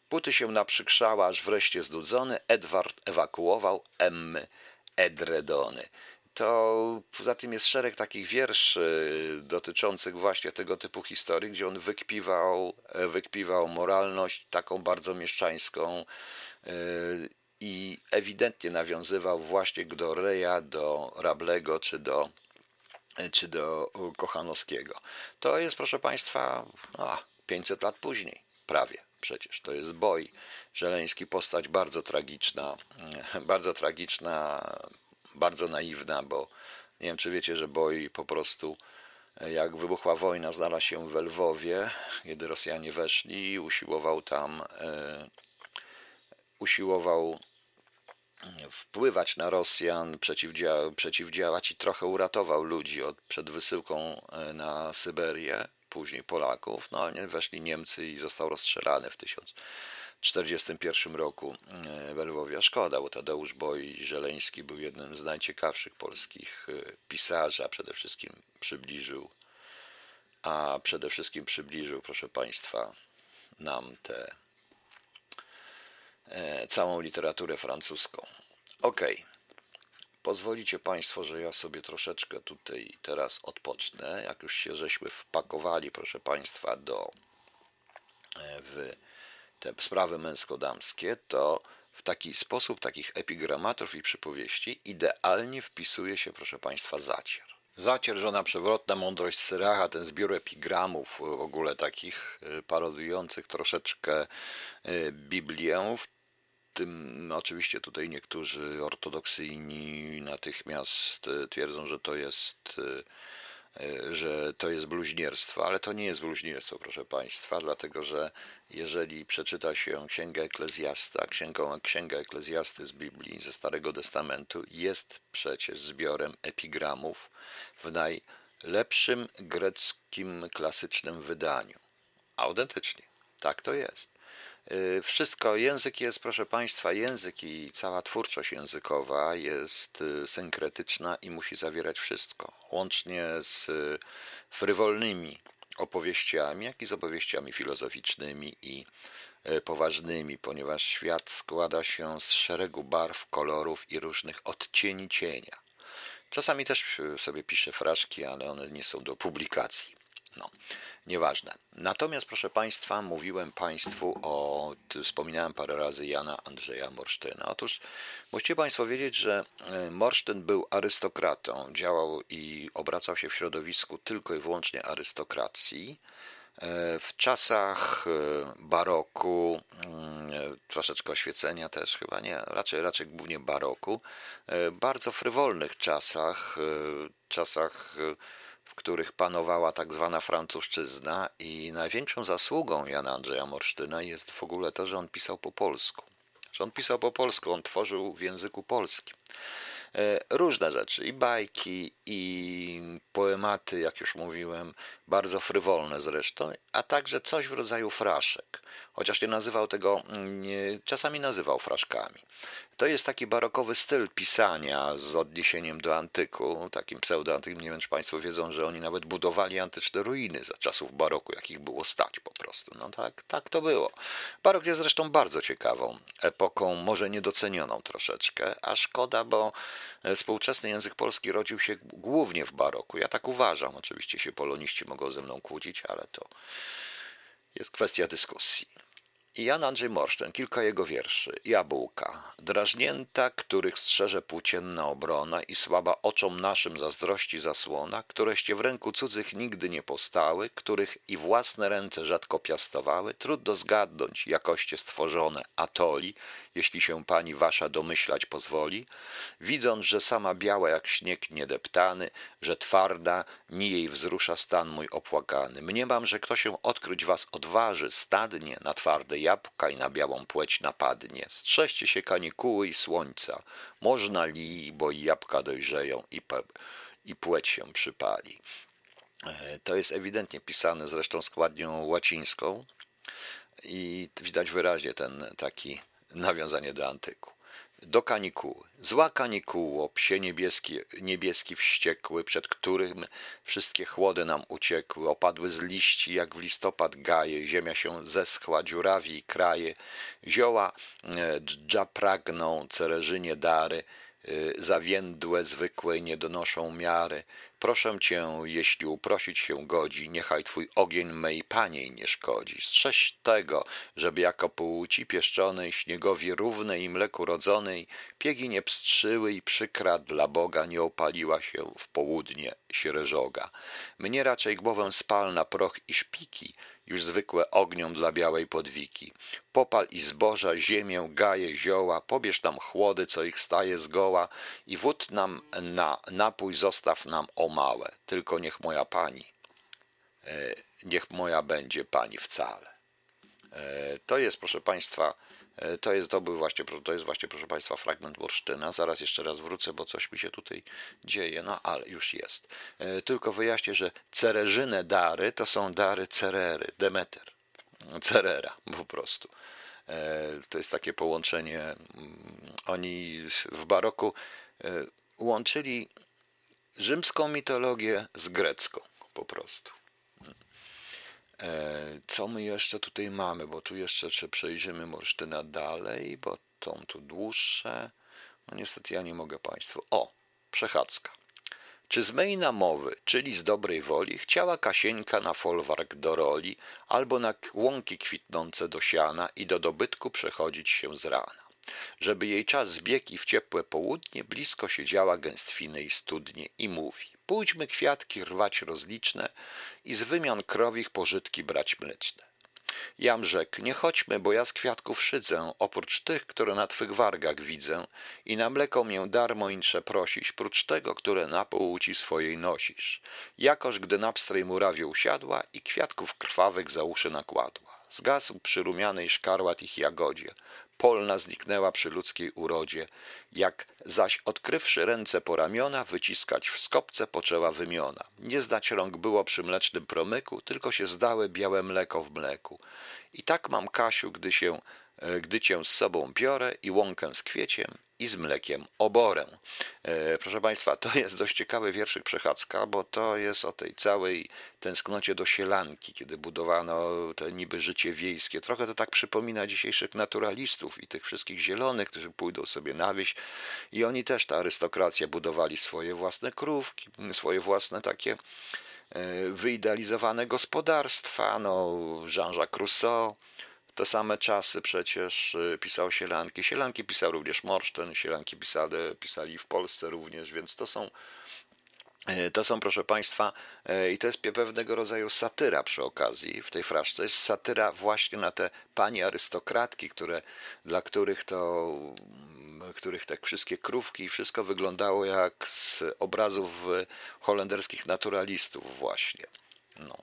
Puty się naprzykrzała, aż wreszcie znudzony Edward ewakuował Emmy Edredony. To poza tym jest szereg takich wierszy dotyczących właśnie tego typu historii, gdzie on wykpiwał moralność taką bardzo mieszczańską i ewidentnie nawiązywał właśnie do Reja, do Rablego czy do Kochanowskiego. To jest, proszę Państwa, 500 lat później, prawie. Przecież to jest Boj Żeleński, postać bardzo tragiczna, bardzo naiwna, bo nie wiem, czy wiecie, że Boj po prostu, jak wybuchła wojna, znalazł się we Lwowie, kiedy Rosjanie weszli, usiłował wpływać na Rosjan, przeciwdziałać i trochę uratował ludzi przed wysyłką na Syberię, później Polaków, no ale weszli Niemcy i został rozstrzelany w 1941 roku we Lwowie. Szkoda, bo Tadeusz Boj Żeleński był jednym z najciekawszych polskich pisarzy, a przede wszystkim przybliżył, proszę Państwa, nam tę całą literaturę francuską. Okej. Pozwolicie Państwo, że ja sobie troszeczkę tutaj teraz odpocznę, jak już się żeśmy wpakowali, proszę Państwa, w te sprawy męsko-damskie, to w taki sposób takich epigramatów i przypowieści idealnie wpisuje się, proszę Państwa, Zacier. Zacier, Żona Przewrotna, Mądrość Syracha, ten zbiór epigramów w ogóle takich parodujących troszeczkę Biblię. Oczywiście tutaj niektórzy ortodoksyjni natychmiast twierdzą, że to jest bluźnierstwo, ale to nie jest bluźnierstwo, proszę Państwa, dlatego że jeżeli przeczyta się Księga Eklezjasty z Biblii, ze Starego Testamentu, jest przecież zbiorem epigramów w najlepszym greckim klasycznym wydaniu. Autentycznie, tak to jest. Wszystko, język jest, proszę Państwa, język i cała twórczość językowa jest synkretyczna i musi zawierać wszystko, łącznie z frywolnymi opowieściami, jak i z opowieściami filozoficznymi i poważnymi, ponieważ świat składa się z szeregu barw, kolorów i różnych odcieni cienia. Czasami też sobie piszę fraszki, ale one nie są do publikacji. No, nieważne. Natomiast, proszę Państwa, mówiłem Państwu wspominałem parę razy Jana Andrzeja Morsztyna. Otóż musicie Państwo wiedzieć, że Morsztyn był arystokratą, działał i obracał się w środowisku tylko i wyłącznie arystokracji. W czasach baroku, troszeczkę oświecenia też chyba, nie, raczej głównie baroku, bardzo frywolnych czasach, w których panowała tak zwana francuszczyzna, i największą zasługą Jana Andrzeja Morsztyna jest w ogóle to, że on pisał po polsku. On tworzył w języku polskim różne rzeczy, i bajki, i poematy, jak już mówiłem, bardzo frywolne zresztą, a także coś w rodzaju fraszek, chociaż czasami nazywał fraszkami. To jest taki barokowy styl pisania z odniesieniem do antyku, takim pseudoantykiem. Nie wiem, czy Państwo wiedzą, że oni nawet budowali antyczne ruiny za czasów baroku, jakich było stać po prostu. No tak to było. Barok jest zresztą bardzo ciekawą epoką, może niedocenioną troszeczkę, a szkoda, bo współczesny język polski rodził się głównie w baroku. Ja tak uważam, oczywiście się poloniści mogą ze mną kłócić, ale to jest kwestia dyskusji. I Jan Andrzej Morsztyn, kilka jego wierszy. Jabłka. Drażnięta, których strzeże płócienna obrona i słaba oczom naszym zazdrości zasłona, któreście w ręku cudzych nigdy nie powstały, których i własne ręce rzadko piastowały, trudno zgadnąć, jakoście stworzone atoli, jeśli się pani wasza domyślać pozwoli, widząc, że sama biała jak śnieg niedeptany, że twarda, ni jej wzrusza stan mój opłakany. Mniemam, że kto się odkryć was odważy, stadnie na twarde jabłka i na białą płeć napadnie. Strzeżcie się kanikuły i słońca. Można lii, bo i jabłka dojrzeją i płeć się przypali. To jest ewidentnie pisane zresztą składnią łacińską i widać wyraźnie ten taki nawiązanie do antyku. Do kanikuły. Zła kanikuło, psie niebieski wściekły, przed którym wszystkie chłody nam uciekły, opadły z liści jak w listopad gaje, ziemia się zeschła, dziurawi i kraje, zioła dżdża pragną, cereżynie dary, zawiędłe, zwykłe nie donoszą miary. Proszę cię, jeśli uprosić się godzi, niechaj twój ogień mej paniej nie szkodzi. Strzeż tego, żeby jako płci pieszczonej, śniegowi równej i mleku rodzonej, piegi nie pstrzyły i przykra dla Boga nie opaliła się w południe siereżoga. Mnie raczej głowę spal na proch i szpiki, już zwykłe ogniom dla białej podwiki. Popal i zboża, ziemię, gaje, zioła, pobierz nam chłody, co ich staje zgoła i wód nam na napój zostaw nam o małe. Tylko niech moja pani, niech moja będzie pani wcale. To jest, proszę państwa, to jest właśnie, proszę państwa, fragment Morsztyna. Zaraz jeszcze raz wrócę, bo coś mi się tutaj dzieje, no ale już jest. Tylko wyjaśnię, że cereżyne dary to są dary Cerery, Demeter, Cerera po prostu. To jest takie połączenie. Oni w baroku łączyli rzymską mitologię z grecką po prostu. Co my jeszcze tutaj mamy, bo tu jeszcze przejrzymy Morsztyna dalej, bo są tu dłuższe. No niestety ja nie mogę państwu. O, przechadzka. Czy z mej namowy, czyli z dobrej woli, chciała Kasieńka na folwark do roli, albo na łąki kwitnące do siana i do dobytku przechodzić się z rana. Żeby jej czas zbiegł i w ciepłe południe blisko siedziała gęstwiny i studnie i mówi: pójdźmy kwiatki rwać rozliczne i z wymian krowich pożytki brać mleczne. Jam rzekł: nie chodźmy, bo ja z kwiatków szydzę, oprócz tych, które na twych wargach widzę, i na mleko mię darmo insze prosisz, prócz tego, które na płci swojej nosisz. Jakoż gdy na pstrej murawie usiadła i kwiatków krwawych za uszy nakładła, zgasł przy rumianej szkarłat ich jagodzie, polna zniknęła przy ludzkiej urodzie, jak zaś odkrywszy ręce po ramiona, wyciskać w skopce poczęła wymiona. Nie zdać rąk było przy mlecznym promyku, tylko się zdały białe mleko w mleku. I tak mam, Kasiu, gdy cię z sobą biorę i łąkę z kwieciem i z mlekiem oborę. Proszę państwa, to jest dość ciekawy wierszyk Przechadzka, bo to jest o tej całej tęsknocie do sielanki, kiedy budowano te niby życie wiejskie. Trochę to tak przypomina dzisiejszych naturalistów i tych wszystkich zielonych, którzy pójdą sobie na wieś. I oni też, ta arystokracja, budowali swoje własne krówki, swoje własne takie wyidealizowane gospodarstwa. No, Jean-Jacques Rousseau, te same czasy przecież pisał sielanki. Sielanki pisał również Morsztyn, sielanki pisali w Polsce również, więc to są, proszę państwa, i to jest pewnego rodzaju satyra przy okazji. W tej fraszce jest satyra właśnie na te panie arystokratki, dla których tak wszystkie krówki i wszystko wyglądało jak z obrazów holenderskich naturalistów właśnie. No.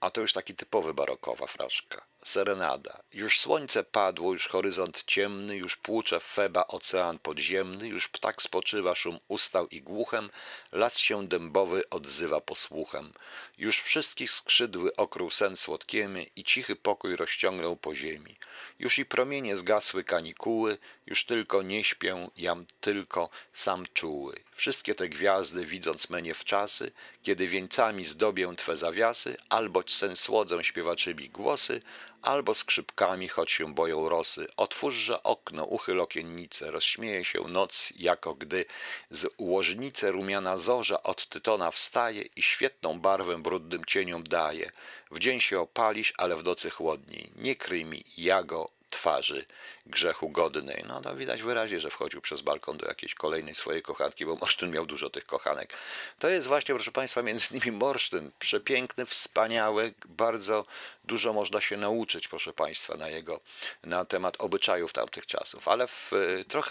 A to już taki typowy barokowa fraszka. Serenada. Już słońce padło, już horyzont ciemny, już płucze Feba ocean podziemny, już ptak spoczywa, szum ustał i głuchem, las się dębowy odzywa posłuchem. Już wszystkich skrzydły okrył sen słodkiemi i cichy pokój rozciągnął po ziemi. Już i promienie zgasły kanikuły, już tylko nie śpię, jam tylko sam czuły. Wszystkie te gwiazdy, widząc mnie w czasy, kiedy wieńcami zdobię twe zawiasy, alboć sen słodzę śpiewaczymi głosy, albo skrzypkami, choć się boją rosy. Otwórzże okno, uchyl okiennice, rozśmieje się noc, jako gdy z łożnicy rumiana zorza od tytona wstaje i świetną barwę brudnym cieniom daje. W dzień się opalisz, ale w nocy chłodniej. Nie kryj mi, jago, twarzy grzechu godnej. No to widać wyraźnie, że wchodził przez balkon do jakiejś kolejnej swojej kochanki, bo Morsztyn miał dużo tych kochanek. To jest właśnie, proszę Państwa, między innymi Morsztyn. Przepiękny, wspaniały, bardzo dużo można się nauczyć, proszę Państwa, na temat obyczajów tamtych czasów. Ale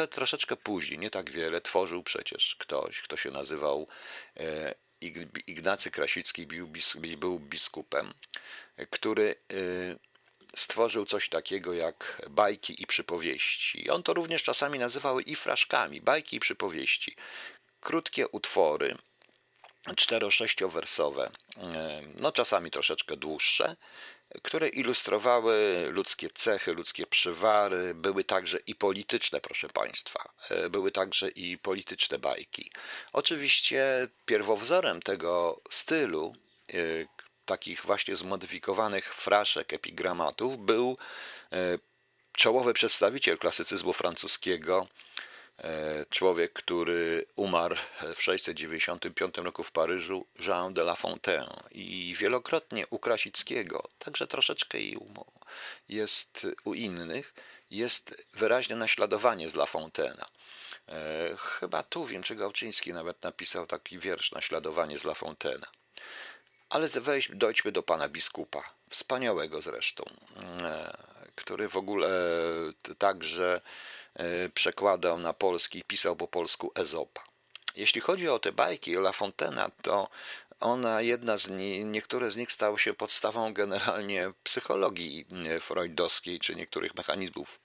troszeczkę później, nie tak wiele, tworzył przecież ktoś, kto się nazywał Ignacy Krasicki, był biskupem, który stworzył coś takiego jak bajki i przypowieści. On to również czasami nazywał i fraszkami, bajki i przypowieści. Krótkie utwory, 4-6-wersowe, no czasami troszeczkę dłuższe, które ilustrowały ludzkie cechy, ludzkie przywary, były także i polityczne, proszę Państwa, były także i polityczne bajki. Oczywiście pierwowzorem tego stylu, takich właśnie zmodyfikowanych fraszek, epigramatów, był czołowy przedstawiciel klasycyzmu francuskiego, człowiek, który umarł w 695 roku w Paryżu, Jean de La Fontaine, i wielokrotnie u Krasickiego, także troszeczkę i jest u innych, jest wyraźne naśladowanie z La Fontaine'a. Chyba tu wiem, czy Gałczyński nawet napisał taki wiersz, naśladowanie z La Fontaine'a. Ale dojdźmy do pana biskupa, wspaniałego zresztą, który w ogóle także przekładał na polski i pisał po polsku Ezopa. Jeśli chodzi o te bajki La Fontaine'a, to niektóre z nich stały się podstawą generalnie psychologii freudowskiej, czy niektórych mechanizmów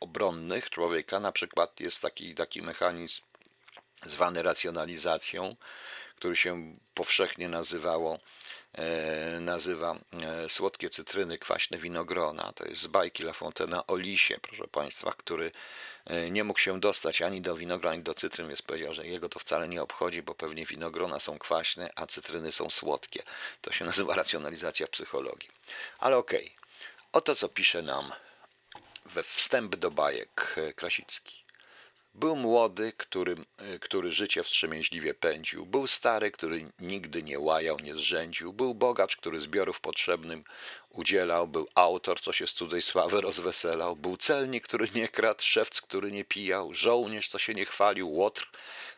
obronnych człowieka. Na przykład jest taki mechanizm zwany racjonalizacją, który się powszechnie nazywa słodkie cytryny, kwaśne winogrona. To jest z bajki La Fontaine'a o lisie, proszę Państwa, który nie mógł się dostać ani do winogron, ani do cytryn, więc powiedział, że jego to wcale nie obchodzi, bo pewnie winogrona są kwaśne, a cytryny są słodkie. To się nazywa racjonalizacja w psychologii. Ale okej, oto co pisze nam we wstęp do bajek Krasicki. Był młody, który życie wstrzemięźliwie pędził. Był stary, który nigdy nie łajał, nie zrzędził. Był bogacz, który zbiorów potrzebnym udzielał. Był autor, co się z cudzej sławy rozweselał. Był celnik, który nie kradł, szewc, który nie pijał. Żołnierz, co się nie chwalił, łotr,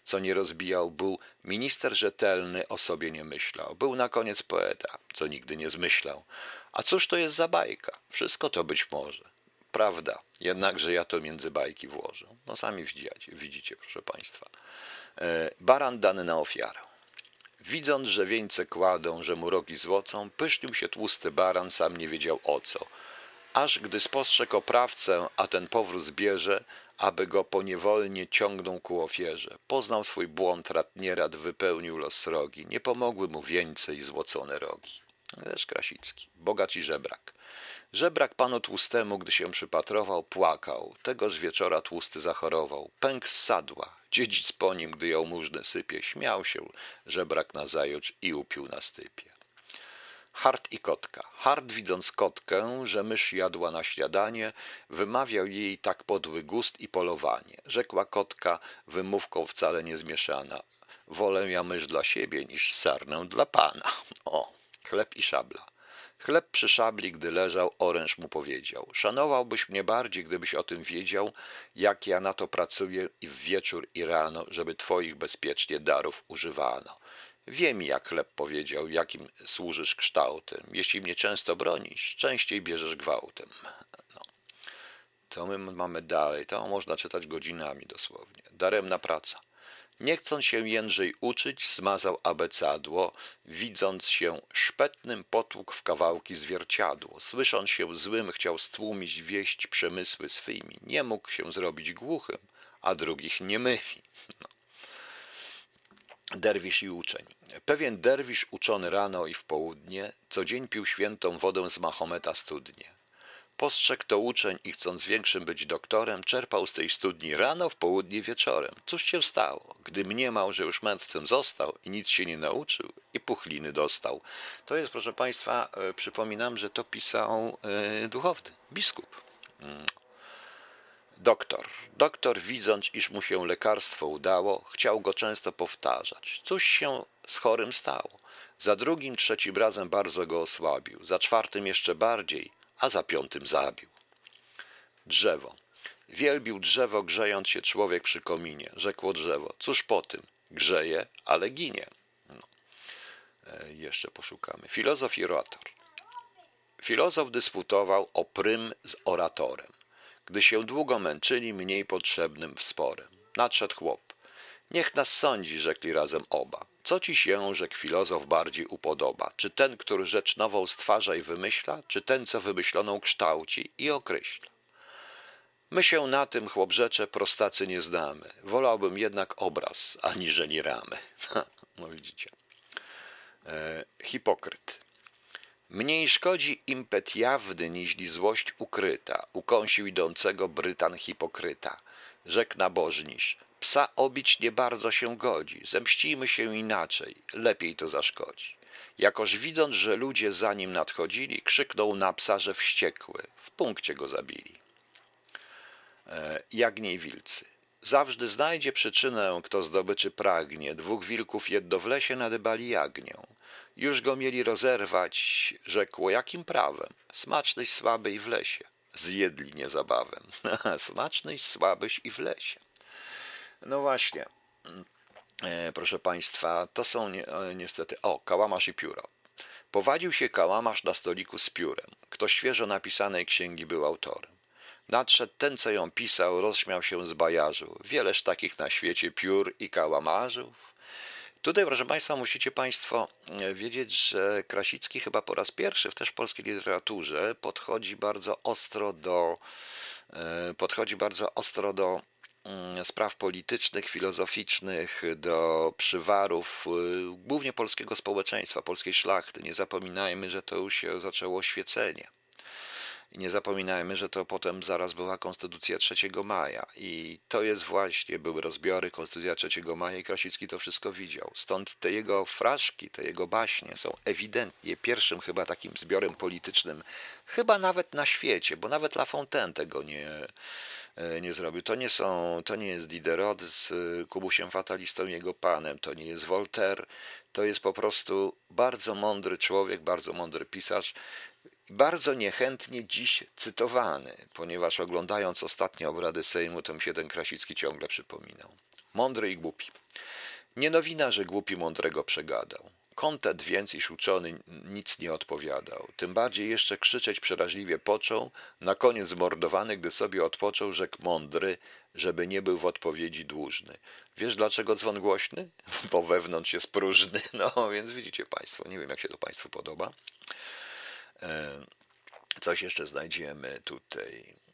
co nie rozbijał. Był minister rzetelny, o sobie nie myślał. Był na koniec poeta, co nigdy nie zmyślał. A cóż to jest za bajka? Wszystko to być może. Prawda, jednakże ja to między bajki włożę. No sami widzicie, proszę Państwa. Baran dany na ofiarę. Widząc, że wieńce kładą, że mu rogi złocą, pysznił się tłusty baran, sam nie wiedział o co. Aż gdy spostrzegł oprawcę, a ten powrót bierze, aby go poniewolnie ciągnął ku ofierze. Poznał swój błąd, rad nierad wypełnił los srogi. Nie pomogły mu wieńce i złocone rogi. Też Krasicki, bogacz i żebrak. Żebrak panu tłustemu, gdy się przypatrował, płakał. Tegoż wieczora tłusty zachorował. Pękł z sadła. Dziedzic po nim, gdy jałmużnę sypie, śmiał się żebrak nazajutrz i upił na stypie. Hart i kotka. Hart, widząc kotkę, że mysz jadła na śniadanie, wymawiał jej tak podły gust i polowanie. Rzekła kotka wymówką wcale niezmieszana: wolę ja mysz dla siebie, niż sarnę dla pana. O, chleb i szabla. Chleb przy szabli, gdy leżał, oręż mu powiedział: szanowałbyś mnie bardziej, gdybyś o tym wiedział, jak ja na to pracuję i w wieczór i rano, żeby twoich bezpiecznie darów używano. Wiem, jak chleb powiedział, jakim służysz kształtem. Jeśli mnie często bronisz, częściej bierzesz gwałtem. No. To my mamy dalej, to można czytać godzinami dosłownie. Daremna praca. Nie chcąc się Jędrzej uczyć, smazał abecadło, widząc się szpetnym potłukł w kawałki zwierciadło. Słysząc się złym, chciał stłumić wieść przemysły swymi. Nie mógł się zrobić głuchym, a drugich niemymi. No. Derwisz i uczeń. Pewien derwisz uczony rano i w południe, co dzień pił świętą wodę z Mahometa studnie. Postrzegł to uczeń i chcąc większym być doktorem, czerpał z tej studni rano, w południe, wieczorem. Cóż się stało, gdy mniemał, że już mędrcem został i nic się nie nauczył i puchliny dostał. To jest, proszę Państwa, przypominam, że to pisał duchowny, biskup. Doktor, widząc, iż mu się lekarstwo udało, chciał go często powtarzać. Cóż się z chorym stało? Za drugim, trzecim razem bardzo go osłabił, za czwartym jeszcze bardziej, a za piątym zabił. Drzewo. Wielbił drzewo, grzejąc się człowiek przy kominie. Rzekło drzewo. Cóż po tym? Grzeje, ale ginie. Jeszcze poszukamy. Filozof i orator. Filozof dysputował o prym z oratorem. Gdy się długo męczyli, mniej potrzebnym w sporem. Nadszedł chłop. Niech nas sądzi, rzekli razem oba. Co ci się, rzekł filozof, bardziej upodoba? Czy ten, który rzecz nową stwarza i wymyśla, czy ten, co wymyśloną kształci i określa? My się na tym, chłop rzecze, prostacy nie znamy. Wolałbym jednak obraz, aniżeli ramy. No widzicie. Hipokryt. Mniej szkodzi impet jawny, niźli złość ukryta. Ukąsił idącego Brytan hipokryta. Rzekł nabożniś. Psa obić nie bardzo się godzi, zemścijmy się inaczej, lepiej to zaszkodzi. Jakoż widząc, że ludzie za nim nadchodzili, krzyknął na psa, że wściekły, w punkcie go zabili. Jagniej wilcy. Zawsze znajdzie przyczynę, kto zdobyczy pragnie, dwóch wilków jedno w lesie nadybali jagnię. Już go mieli rozerwać, rzekło, jakim prawem, smacznyś słabyś w lesie, zjedli niezabawem, smacznyś słabyś i w lesie. No właśnie, proszę Państwa, to są niestety... kałamarz i pióro. Powadził się kałamarz na stoliku z piórem. Kto świeżo napisanej księgi był autorem. Nadszedł ten, co ją pisał, rozśmiał się z bajarzu. Wieleż takich na świecie piór i kałamarzów. Tutaj, proszę Państwa, musicie Państwo wiedzieć, że Krasicki chyba po raz pierwszy też w polskiej literaturze podchodzi bardzo ostro do spraw politycznych, filozoficznych, do przywarów, głównie polskiego społeczeństwa, polskiej szlachty. Nie zapominajmy, że to już się zaczęło oświecenie. I nie zapominajmy, że to potem zaraz była Konstytucja 3 maja. I to jest właśnie, były rozbiory, Konstytucja 3 maja i Krasicki to wszystko widział. Stąd te jego fraszki, te jego baśnie są ewidentnie pierwszym chyba takim zbiorem politycznym, chyba nawet na świecie, bo nawet La Fontaine tego nie zrobił. To nie jest Diderot z Kubusiem Fatalistą i jego panem, to nie jest Voltaire, to jest po prostu bardzo mądry człowiek, bardzo mądry pisarz, bardzo niechętnie dziś cytowany, ponieważ oglądając ostatnie obrady Sejmu, to mi się ten Krasicki ciągle przypominał. Mądry i głupi. Nie nowina, że głupi mądrego przegadał. Kontent więc, iż uczony nic nie odpowiadał. Tym bardziej jeszcze krzyczeć przeraźliwie począł. Na koniec zmordowany, gdy sobie odpoczął, rzekł mądry, żeby nie był w odpowiedzi dłużny. Wiesz dlaczego dzwon głośny? Bo wewnątrz jest próżny. No więc widzicie Państwo, nie wiem jak się to Państwu podoba. Coś jeszcze znajdziemy tutaj.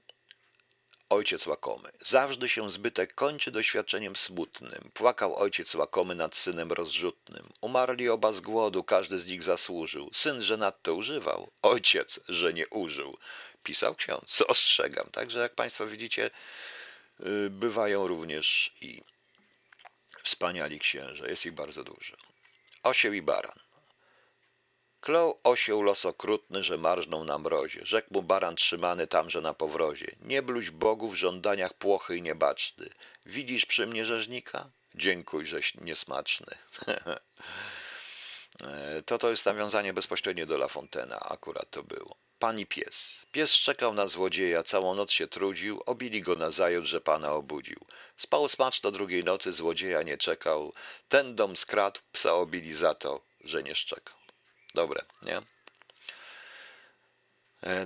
Ojciec łakomy. Zawsze się zbytek kończy doświadczeniem smutnym. Płakał ojciec łakomy nad synem rozrzutnym. Umarli oba z głodu, każdy z nich zasłużył. Syn, że nadto używał, ojciec, że nie użył. Pisał ksiądz, ostrzegam. Także jak Państwo widzicie, bywają również i wspaniali księża. Jest ich bardzo dużo. Osieł i baran. Klął osioł los okrutny, że marznął na mrozie. Rzekł mu baran trzymany tamże na powrozie. Nie bluź Bogu w żądaniach płochy i niebaczny. Widzisz przy mnie rzeźnika? Dziękuj, żeś niesmaczny. To jest nawiązanie bezpośrednie do La Fontaine'a. Akurat to było. Pan i pies. Pies czekał na złodzieja, całą noc się trudził, obili go nazajutrz, że pana obudził. Spał smaczno drugiej nocy, złodzieja nie czekał. Ten dom skradł, psa obili za to, że nie szczekał. Dobre, nie?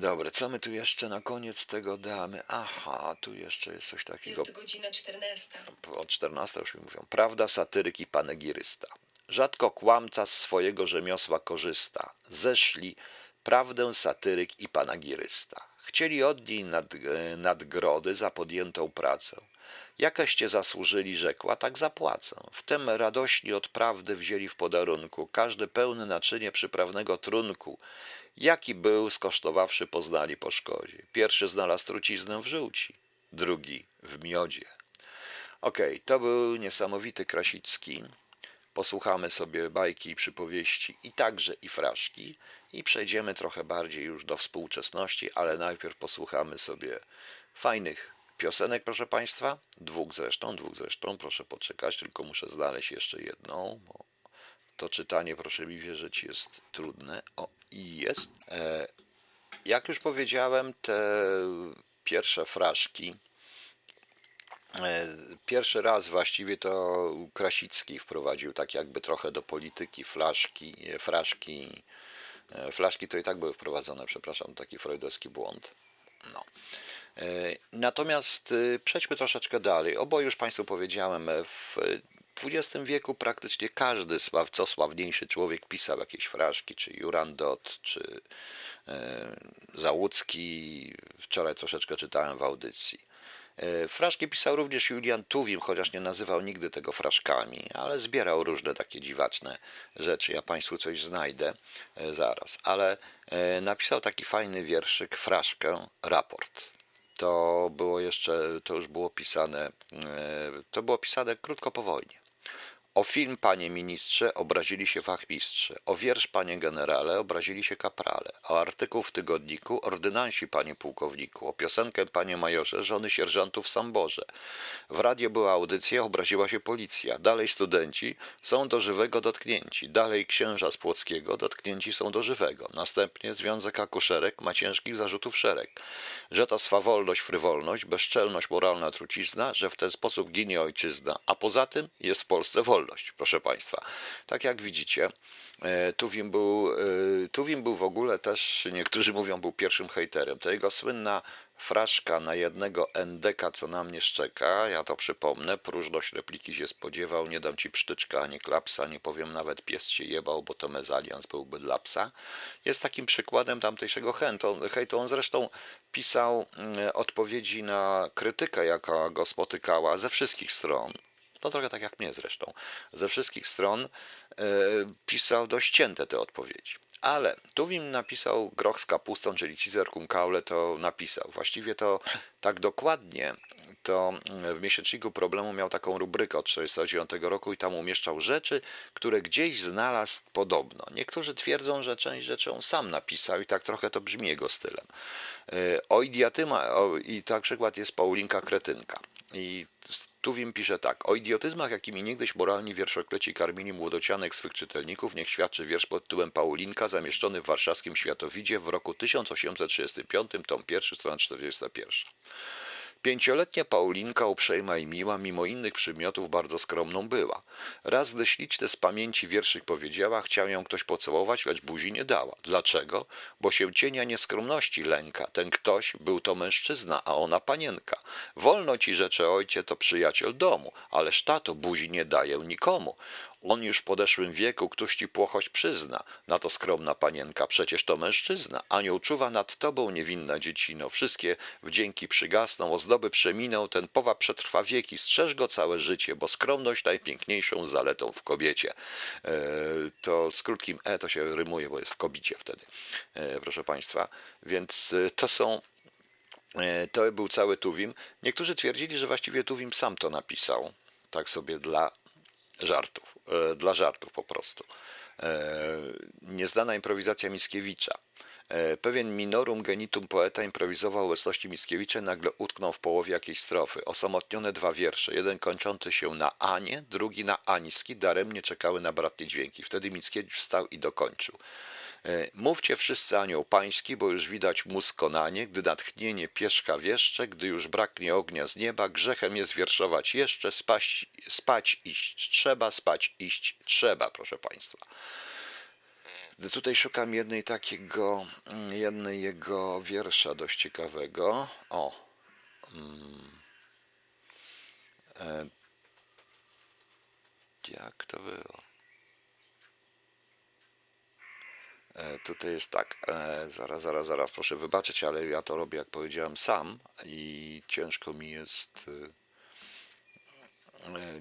Dobre, co my tu jeszcze na koniec tego damy? Aha, tu jeszcze jest coś takiego. Jest godzina 14. Od 14 już mi mówią. Prawda, satyryk i panegirysta. Rzadko kłamca z swojego rzemiosła korzysta. Zeszli prawdę satyryk i panegirysta. Chcieli od niej nadgrody za podjętą pracę. Jakaście zasłużyli, rzekła, tak zapłacę. Wtem radośni od prawdy wzięli w podarunku, każdy pełny naczynie przyprawnego trunku. Jaki był, skosztowawszy, poznali po szkodzie. Pierwszy znalazł truciznę w żółci, drugi w miodzie. Okej, to był niesamowity Krasicki. Posłuchamy sobie bajki i przypowieści i także i fraszki i przejdziemy trochę bardziej już do współczesności, ale najpierw posłuchamy sobie fajnych piosenek, proszę Państwa. Dwóch zresztą, proszę poczekać, tylko muszę znaleźć jeszcze jedną, bo to czytanie, proszę mi wierzyć, jest trudne. O, i jest. Jak już powiedziałem, te pierwsze fraszki, pierwszy raz właściwie to Krasicki wprowadził tak jakby trochę do polityki fraszki. Flaszki to i tak były wprowadzone, przepraszam, taki freudowski błąd. No. Natomiast przejdźmy troszeczkę dalej. Oboje już Państwu powiedziałem, w XX wieku praktycznie każdy co sławniejszy człowiek pisał jakieś fraszki, czy Jurandot, czy Załucki. Wczoraj troszeczkę czytałem w audycji. Fraszki pisał również Julian Tuwim, chociaż nie nazywał nigdy tego fraszkami, ale zbierał różne takie dziwaczne rzeczy. Ja Państwu coś znajdę zaraz. Ale napisał taki fajny wierszyk, fraszkę, raport. To było pisane krótko po wojnie. O film, panie ministrze, obrazili się wachmistrze. O wiersz, panie generale, obrazili się kaprale. O artykuł w tygodniku, ordynansi, panie pułkowniku. O piosenkę, panie majorze, żony sierżantów Samborze. W radio była audycja, obraziła się policja. Dalej studenci są do żywego dotknięci. Dalej księża z Płockiego dotknięci są do żywego. Następnie związek akuszerek ma ciężkich zarzutów szereg. Że ta swawolność, frywolność, bezczelność, moralna trucizna, że w ten sposób ginie ojczyzna. A poza tym jest w Polsce wolność. Proszę Państwa, tak jak widzicie, Tuwim był w ogóle też, niektórzy mówią, był pierwszym hejterem. To jego słynna fraszka na jednego endeka, co na mnie szczeka, ja to przypomnę, próżność repliki się spodziewał, nie dam ci psztyczka ani klapsa, nie powiem nawet pies się jebał, bo to mezalians byłby dla psa. Jest takim przykładem tamtejszego hejtu. On zresztą pisał odpowiedzi na krytykę, jaka go spotykała ze wszystkich stron. No trochę tak jak mnie zresztą, ze wszystkich stron pisał dość cięte te odpowiedzi. Ale Tuwim napisał groch z kapustą, czyli cizer cum caule, to napisał. Właściwie to tak dokładnie, to w miesięczniku Problemu miał taką rubrykę od 1949 roku i tam umieszczał rzeczy, które gdzieś znalazł podobno. Niektórzy twierdzą, że część rzeczy on sam napisał i tak trochę to brzmi jego stylem. O idiotyma, i tak przykład jest Paulinka Kretynka. I Tuwim pisze tak. O idiotyzmach, jakimi niegdyś moralni wierszokleci karmili młodocianek swych czytelników, niech świadczy wiersz pod tytułem Paulinka, zamieszczony w warszawskim Światowidzie w roku 1835, tom 1, strona 41. Pięcioletnia Paulinka, uprzejma i miła, mimo innych przymiotów bardzo skromną była. Raz, gdy śliczny z pamięci wierszyk powiedziała, chciał ją ktoś pocałować, lecz buzi nie dała. Dlaczego? Bo się cienia nieskromności lęka. Ten ktoś był to mężczyzna, a ona panienka. Wolno ci, rzecze ojcze, to przyjaciel domu, ależ tato buzi nie daję nikomu. On już w podeszłym wieku, któż ci płochość przyzna. Na to skromna panienka, przecież to mężczyzna. Anioł czuwa nad tobą, niewinna dziecino. Wszystkie wdzięki przygasną, ozdoby przeminął, ten powa przetrwa wieki. Strzeż go całe życie, bo skromność najpiękniejszą zaletą w kobiecie. To z krótkim e to się rymuje, bo jest w kobicie wtedy. Proszę Państwa, więc to był cały Tuwim. Niektórzy twierdzili, że właściwie Tuwim sam to napisał. Tak sobie dla żartów po prostu. Nieznana improwizacja Mickiewicza. Pewien minorum genitum poeta improwizował obecności Mickiewicza, nagle utknął w połowie jakiejś strofy. Osamotnione dwa wiersze, jeden kończący się na Anie, drugi na Ański, daremnie czekały na bratnie dźwięki. Wtedy Mickiewicz wstał i dokończył. Mówcie wszyscy anioł pański, bo już widać mózg konanie, gdy natchnienie pierzcha wieszcze, gdy już braknie ognia z nieba, grzechem jest wierszować jeszcze, spać iść trzeba, proszę Państwa. Tutaj szukam jednej jego wiersza dość ciekawego. Jak to było? Tutaj jest tak, zaraz, proszę wybaczyć, ale ja to robię, jak powiedziałem, sam i ciężko mi jest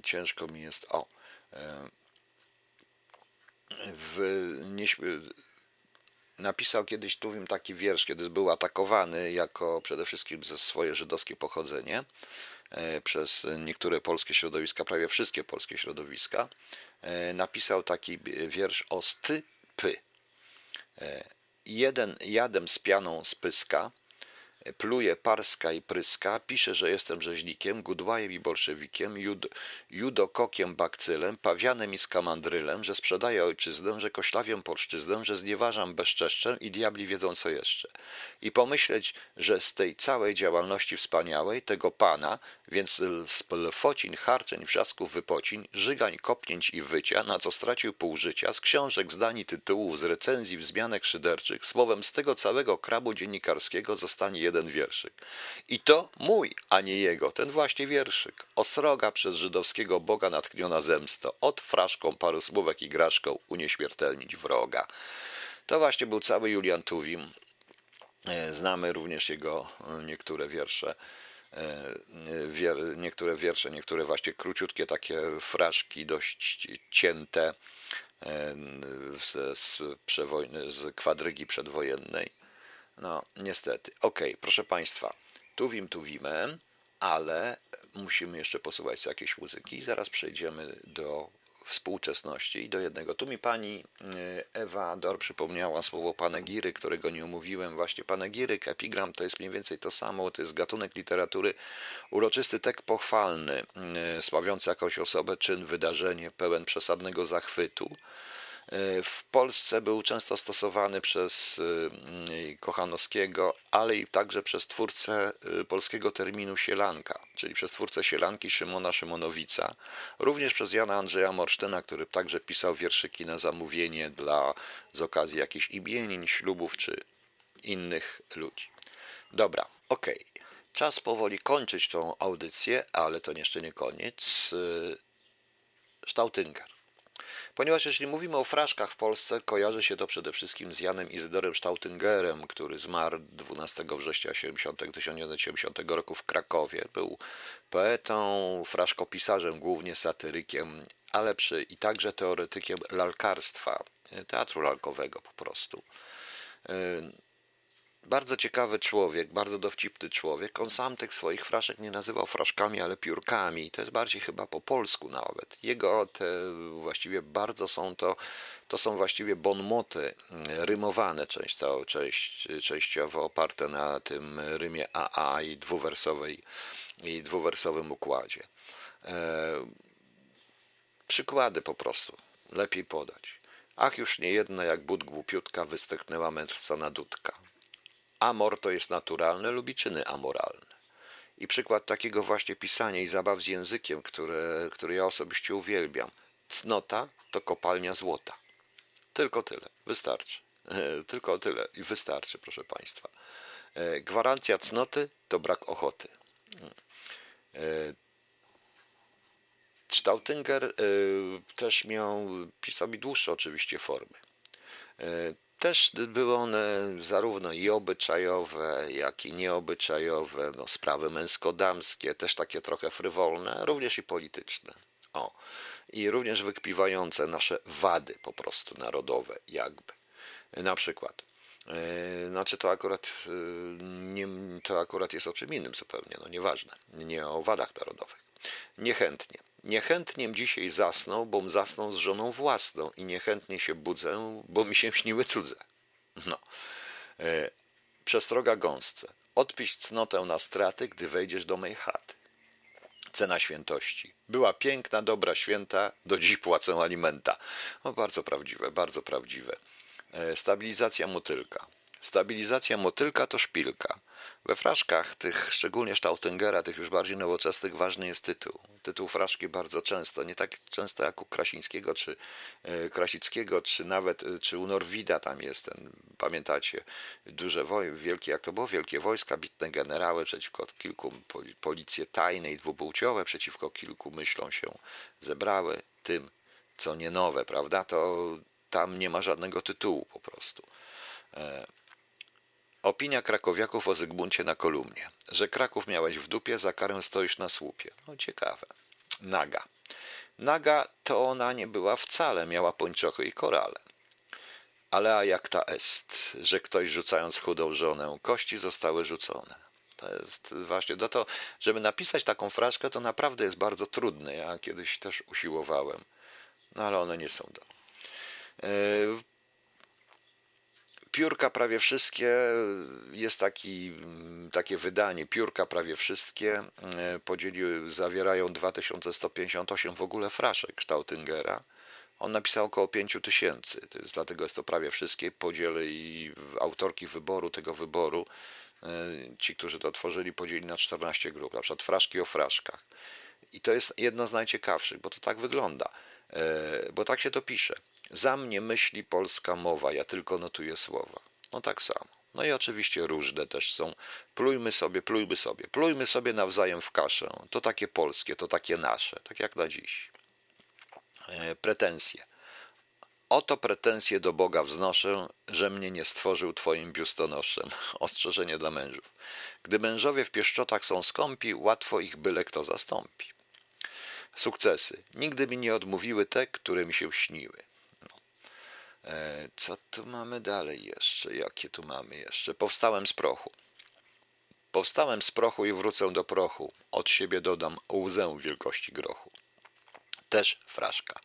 ciężko mi jest napisał kiedyś Tuwim taki wiersz, kiedy był atakowany jako przede wszystkim ze swoje żydowskie pochodzenie przez niektóre polskie środowiska, prawie wszystkie polskie środowiska. Napisał taki wiersz o stypy. Jeden jadem z pianą z pyska, pluje parska i pryska, pisze, że jestem rzeźnikiem, gudłajem i bolszewikiem, judokokiem bakcylem, pawianem i skamandrylem, że sprzedaję ojczyznę, że koślawiam polszczyznę, że znieważam bezczeszczę i diabli wiedzą co jeszcze. I pomyśleć, że z tej całej działalności wspaniałej, tego pana, więc z lfocin, harczeń, wrzasków, wypocin, żygań, kopnięć i wycia, na co stracił pół życia, z książek, zdań i tytułów, z recenzji, wzmianek szyderczych, słowem z tego całego krabu dziennikarskiego zostanie jeden wierszyk. I to mój, a nie jego, ten właśnie wierszyk. Osroga przez żydowskiego boga natkniona zemsto. Od fraszką, paru słówek i graszką unieśmiertelnić wroga. To właśnie był cały Julian Tuwim. Znamy również jego niektóre wiersze. Niektóre właśnie króciutkie takie fraszki, dość cięte z kwadrygi przedwojennej. No, niestety. Okej, proszę Państwa, Tuwimem, ale musimy jeszcze posłuchać jakiejś muzyki. Zaraz przejdziemy do współczesności i do jednego. Tu mi pani Ewa Dor przypomniała słowo panegiryk, którego nie omówiłem. Właśnie panegiryk, epigram to jest mniej więcej to samo. To jest gatunek literatury, uroczysty tek pochwalny, sławiący jakąś osobę, czyn, wydarzenie, pełen przesadnego zachwytu. W Polsce był często stosowany przez Kochanowskiego, ale i także przez twórcę polskiego terminu sielanka, czyli przez twórcę sielanki Szymona Szymonowica, również przez Jana Andrzeja Morsztyna, który także pisał wierszyki na zamówienie z okazji jakichś imienin, ślubów czy innych ludzi. Dobra, okej. Czas powoli kończyć tą audycję, ale to jeszcze nie koniec. Sztaudynger. Ponieważ jeśli mówimy o fraszkach w Polsce, kojarzy się to przede wszystkim z Janem Izydorem Sztaudyngerem, który zmarł 12 września 1970 roku w Krakowie. Był poetą, fraszkopisarzem, głównie satyrykiem, ale i także teoretykiem lalkarstwa, teatru lalkowego po prostu. Bardzo ciekawy człowiek, bardzo dowcipny człowiek. On sam tych swoich fraszek nie nazywał fraszkami, ale piórkami. To jest bardziej chyba po polsku nawet. Jego to są właściwie bonmoty rymowane częściowo oparte na tym rymie AA i dwuwersowym układzie. Przykłady po prostu lepiej podać. Ach, już nie jedna jak but głupiutka wystyknęła mędrca dudka. Amor to jest naturalne lubi czyny amoralne. I przykład takiego właśnie pisania i zabaw z językiem, który ja osobiście uwielbiam. Cnota to kopalnia złota. Tylko tyle, wystarczy. Tylko tyle i wystarczy, proszę Państwa. Gwarancja cnoty to brak ochoty. Sztaudynger też pisał mi dłuższe oczywiście formy. Też były one zarówno i obyczajowe, jak i nieobyczajowe, sprawy męsko-damskie, też takie trochę frywolne, również i polityczne. I również wykpiwające nasze wady po prostu narodowe jakby. Na przykład, to akurat jest o czym innym zupełnie, nieważne, nie o wadach narodowych. Niechętnie dzisiaj zasnął, bom zasnął z żoną własną i niechętnie się budzę, bo mi się śniły cudze. Przestroga gąsce. Odpisz cnotę na straty, gdy wejdziesz do mej chaty. Cena świętości. Była piękna, dobra święta, do dziś płacę alimenta. Bardzo prawdziwe, bardzo prawdziwe. Stabilizacja motylka. Stabilizacja motylka to szpilka. We fraszkach, tych szczególnie Sztaudingera, tych już bardziej nowoczesnych, ważny jest tytuł. Tytuł fraszki bardzo często, nie tak często jak u Krasińskiego czy Krasickiego, czy nawet u Norwida tam jest ten, pamiętacie, wielkie wojska, bitne generały przeciwko kilku, policje tajne i dwupłciowe przeciwko kilku myślom się zebrały, tym co nie nowe, prawda? To tam nie ma żadnego tytułu po prostu. Opinia krakowiaków o Zygmuncie na kolumnie, że Kraków miałeś w dupie, za karę stoisz na słupie. Ciekawe. naga. Naga to ona nie była wcale, miała pończochy i korale. Alea jacta est, że ktoś rzucając chudą żonę, kości zostały rzucone. To jest właśnie, no to, żeby napisać taką fraszkę, to naprawdę jest bardzo trudne. Ja kiedyś też usiłowałem, no ale one nie są do. Piórka prawie wszystkie, jest takie wydanie, piórka prawie wszystkie zawierają 2158 w ogóle fraszek Sztaudingera. On napisał około 5000, dlatego jest to prawie wszystkie. Podzielę i autorki tego wyboru, ci, którzy to tworzyli, podzielili na 14 grup, na przykład fraszki o fraszkach. I to jest jedno z najciekawszych, bo to tak wygląda, bo tak się to pisze. Za mnie myśli polska mowa, ja tylko notuję słowa. No tak samo. No i oczywiście różne też są. Plujmy sobie nawzajem w kaszę. To takie polskie, to takie nasze, tak jak na dziś. Pretensje. Oto pretensje do Boga wznoszę, że mnie nie stworzył twoim biustonoszem. Ostrzeżenie dla mężów. Gdy mężowie w pieszczotach są skąpi, łatwo ich byle kto zastąpi. Sukcesy. Nigdy mi nie odmówiły te, które mi się śniły. No. Co tu mamy dalej jeszcze? Jakie tu mamy jeszcze? Powstałem z prochu. Powstałem z prochu i wrócę do prochu. Od siebie dodam łzę wielkości grochu. Też fraszka.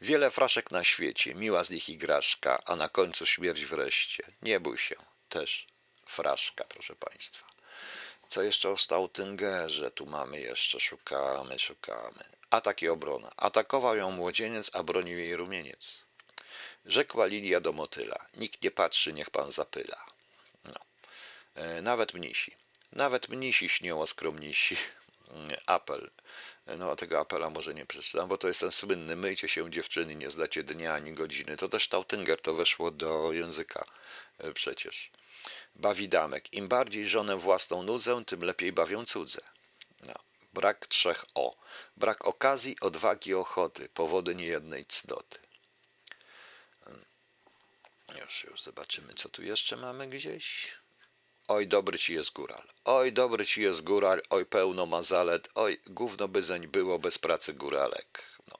Wiele fraszek na świecie, miła z nich igraszka, a na końcu śmierć wreszcie. Nie bój się. Też fraszka, proszę Państwa. Co jeszcze o Sztaudingerze? Tu mamy jeszcze, szukamy. Atak i obrona. Atakował ją młodzieniec, a bronił jej rumieniec. Rzekła Lilia do motyla. Nikt nie patrzy, niech pan zapyla. No. Nawet mnisi śnią o skromnisi. Apel. No a tego apela może nie przeczytam, bo to jest ten słynny myjcie się dziewczyny, nie znacie dnia ani godziny. To też Sztaudynger, to weszło do języka przecież. Bawidamek. Im bardziej żonę własną nudzę, tym lepiej bawią cudze. No. Brak trzech o. Brak okazji, odwagi, ochoty. Powody niejednej cnoty. Już zobaczymy, co tu jeszcze mamy gdzieś. Oj, dobry ci jest góral. Oj, dobry ci jest góral. Oj, pełno ma zalet. Oj, gówno by zeń było bez pracy góralek. No.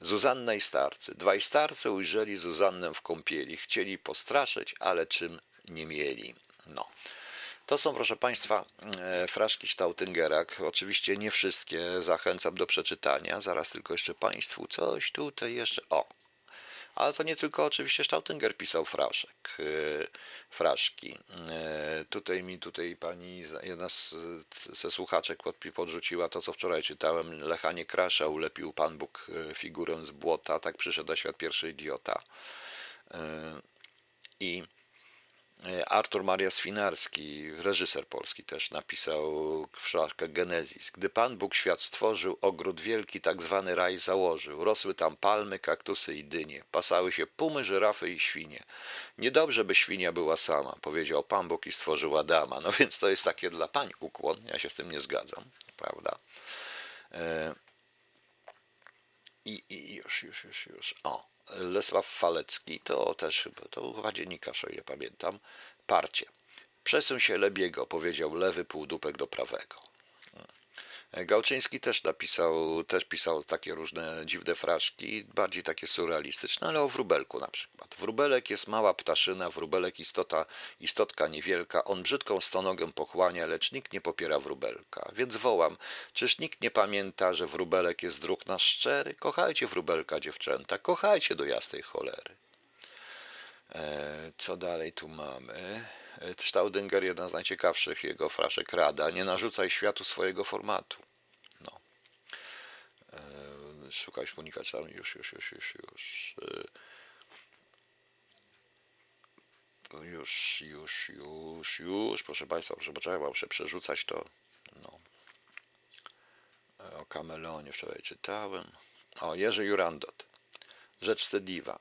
Zuzanna i starcy. Dwaj starcy ujrzeli Zuzannę w kąpieli. Chcieli postraszyć, ale czym nie mieli. No. To są, proszę Państwa, fraszki Sztaudingera. Oczywiście nie wszystkie zachęcam do przeczytania. Zaraz tylko jeszcze Państwu coś tutaj jeszcze. O! Ale to nie tylko oczywiście Sztaudynger pisał fraszki. Tutaj mi pani, jedna ze słuchaczek podrzuciła to, co wczoraj czytałem. Lecha nie krasza, ulepił Pan Bóg figurę z błota. Tak przyszedł na świat pierwszy idiota. I Artur Maria Swinarski, reżyser polski, też napisał fraszkę Genezis. Gdy Pan Bóg świat stworzył, ogród wielki, tak zwany raj założył. Rosły tam palmy, kaktusy i dynie. Pasały się pumy, żyrafy i świnie. Niedobrze, by świnia była sama, powiedział Pan Bóg i stworzył Adama. No więc to jest takie dla pań ukłon. Ja się z tym nie zgadzam, prawda? Już. O. Lesław Falecki, to chyba dziennikarz, o ile pamiętam, parcie. Przesuń się Lebiego, powiedział lewy półdupek do prawego. Gałczyński też pisał takie różne dziwne fraszki, bardziej takie surrealistyczne, ale o wróbelku na przykład. Wróbelek jest mała ptaszyna, wróbelek istotka niewielka, on brzydką stonogę pochłania, lecz nikt nie popiera wróbelka. Więc wołam, czyż nikt nie pamięta, że wróbelek jest druk nasz szczery? Kochajcie wróbelka, dziewczęta, kochajcie do jasnej cholery. Co dalej tu mamy? Sztaudynger, jedna z najciekawszych jego fraszek, rada. Nie narzucaj światu swojego formatu. No. Szukaj unikać tam już. Już. Proszę Państwa, muszę przerzucać to. No. O Kamelonie wczoraj czytałem. O, Jerzy Jurandot. Rzecz wstydliwa.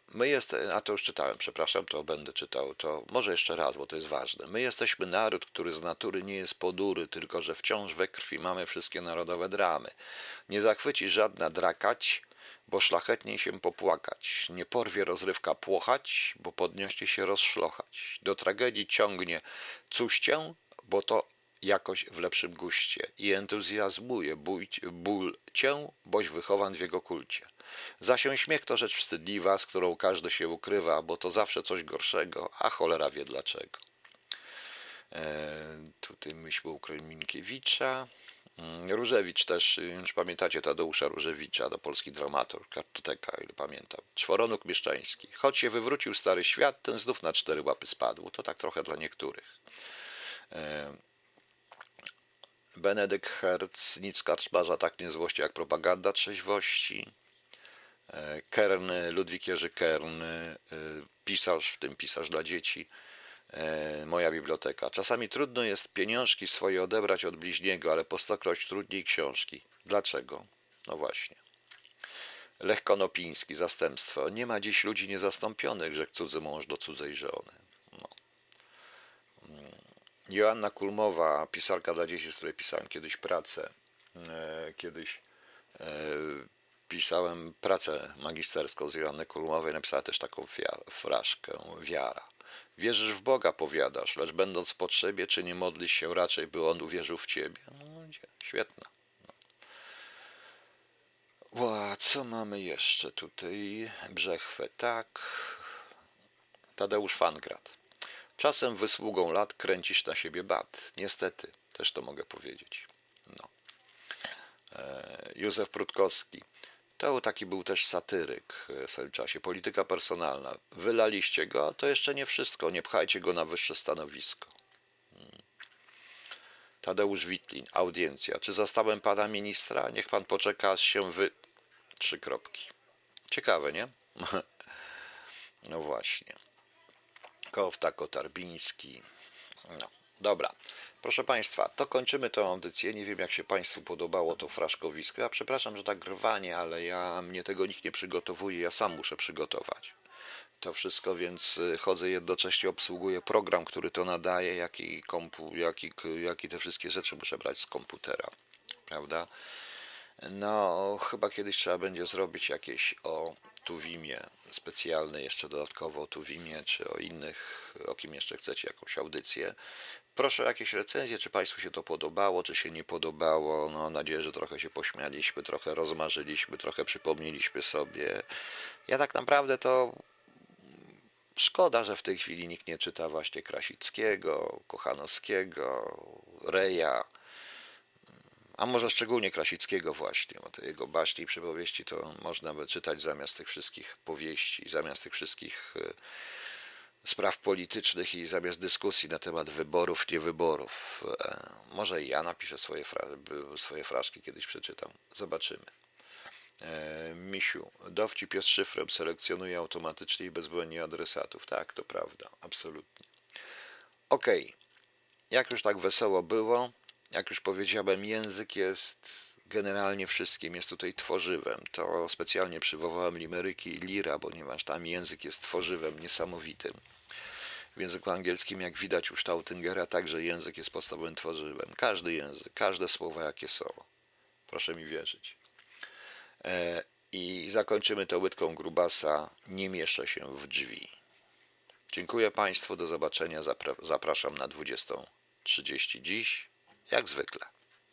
A to już czytałem, przepraszam, to będę czytał, to może jeszcze raz, bo to jest ważne. My jesteśmy naród, który z natury nie jest podury, tylko że wciąż we krwi mamy wszystkie narodowe dramy. Nie zachwyci żadna drakać, bo szlachetniej się popłakać. Nie porwie rozrywka płochać, bo podniesie się rozszlochać. Do tragedii ciągnie cóż cię, bo to jakoś w lepszym guście i entuzjazmuje ból cię, boś wychowan w jego kulcie. Zasią śmiech to rzecz wstydliwa, z którą każdy się ukrywa, bo to zawsze coś gorszego, a cholera wie dlaczego. Tutaj myśl o Minkiewicza. Różewicz też, już pamiętacie Tadeusza Różewicza, do polski dramaturg, kartoteka, ile pamiętam. Czworonóg mieszczański. Choć się wywrócił stary świat, ten znów na cztery łapy spadł. To tak trochę dla niektórych. Benedykt Hertz, nic karczmarza tak nie złości jak propaganda trzeźwości. Kern, Ludwik Jerzy Kern, pisarz, w tym pisarz dla dzieci. Moja biblioteka. Czasami trudno jest pieniążki swoje odebrać od bliźniego, ale po stokroć trudniej książki. Dlaczego? No właśnie. Lech Konopiński, zastępstwo. Nie ma dziś ludzi niezastąpionych, rzekł cudzy mąż do cudzej żony. No. Joanna Kulmowa, pisarka dla dzieci, z której pisałem kiedyś pracę. Kiedyś pisałem pracę magisterską z Joanny Kulmowej. Napisała też taką fraszkę, wiara. Wierzysz w Boga, powiadasz, lecz będąc w potrzebie, czy nie modlisz się raczej, by On uwierzył w ciebie? No, świetna. No. Co mamy jeszcze tutaj? Brzechwę, tak. Tadeusz Fangrad. Czasem wysługą lat kręcisz na siebie bat. Niestety, też to mogę powiedzieć. No. Józef Prutkowski. To taki był też satyryk w tym czasie. Polityka personalna. Wylaliście go, to jeszcze nie wszystko. Nie pchajcie go na wyższe stanowisko. Tadeusz Witlin. Audiencja. Czy zastałem pana ministra? Niech pan poczeka, aż się wy... Trzy kropki. Ciekawe, nie? No właśnie. Kowta, Kotarbiński. No. Dobra, proszę Państwa, to kończymy tę audycję. Nie wiem, jak się Państwu podobało to fraszkowisko. Ja przepraszam, że tak rwanie, ale mnie tego nikt nie przygotowuje, ja sam muszę przygotować to wszystko, więc chodzę jednocześnie, obsługuję program, który to nadaje, jak i te wszystkie rzeczy muszę brać z komputera, prawda? No, chyba kiedyś trzeba będzie zrobić jakieś o Tuwimie, specjalne jeszcze dodatkowo o Tuwimie, czy o innych, o kim jeszcze chcecie, jakąś audycję. Proszę o jakieś recenzje, czy Państwu się to podobało, czy się nie podobało. No, mam nadzieję, że trochę się pośmialiśmy, trochę rozmarzyliśmy, trochę przypomnieliśmy sobie. Ja tak naprawdę to... Szkoda, że w tej chwili nikt nie czyta właśnie Krasickiego, Kochanowskiego, Reja, a może szczególnie Krasickiego właśnie, bo te jego baśni i przypowieści to można by czytać zamiast tych wszystkich powieści, zamiast tych wszystkich spraw politycznych i zamiast dyskusji na temat wyborów, niewyborów. Może i ja napiszę swoje fraszki, kiedyś przeczytam. Zobaczymy. Misiu, dowcip z szyfrem selekcjonuje automatycznie i bezbłędnie adresatów. Tak, to prawda, absolutnie. Okej. Jak już tak wesoło było, jak już powiedziałem, język jest generalnie wszystkim, jest tutaj tworzywem. To specjalnie przywołałem Limeryki i Lira, ponieważ tam język jest tworzywem niesamowitym. W języku angielskim, jak widać u Sztaudingera, także język jest podstawowym tworzywem. Każdy język, każde słowa jakie są. Proszę mi wierzyć. I zakończymy to łydką Grubasa, nie mieszczę się w drzwi. Dziękuję Państwu, do zobaczenia, zapraszam na 20:30 dziś. Jak zwykle.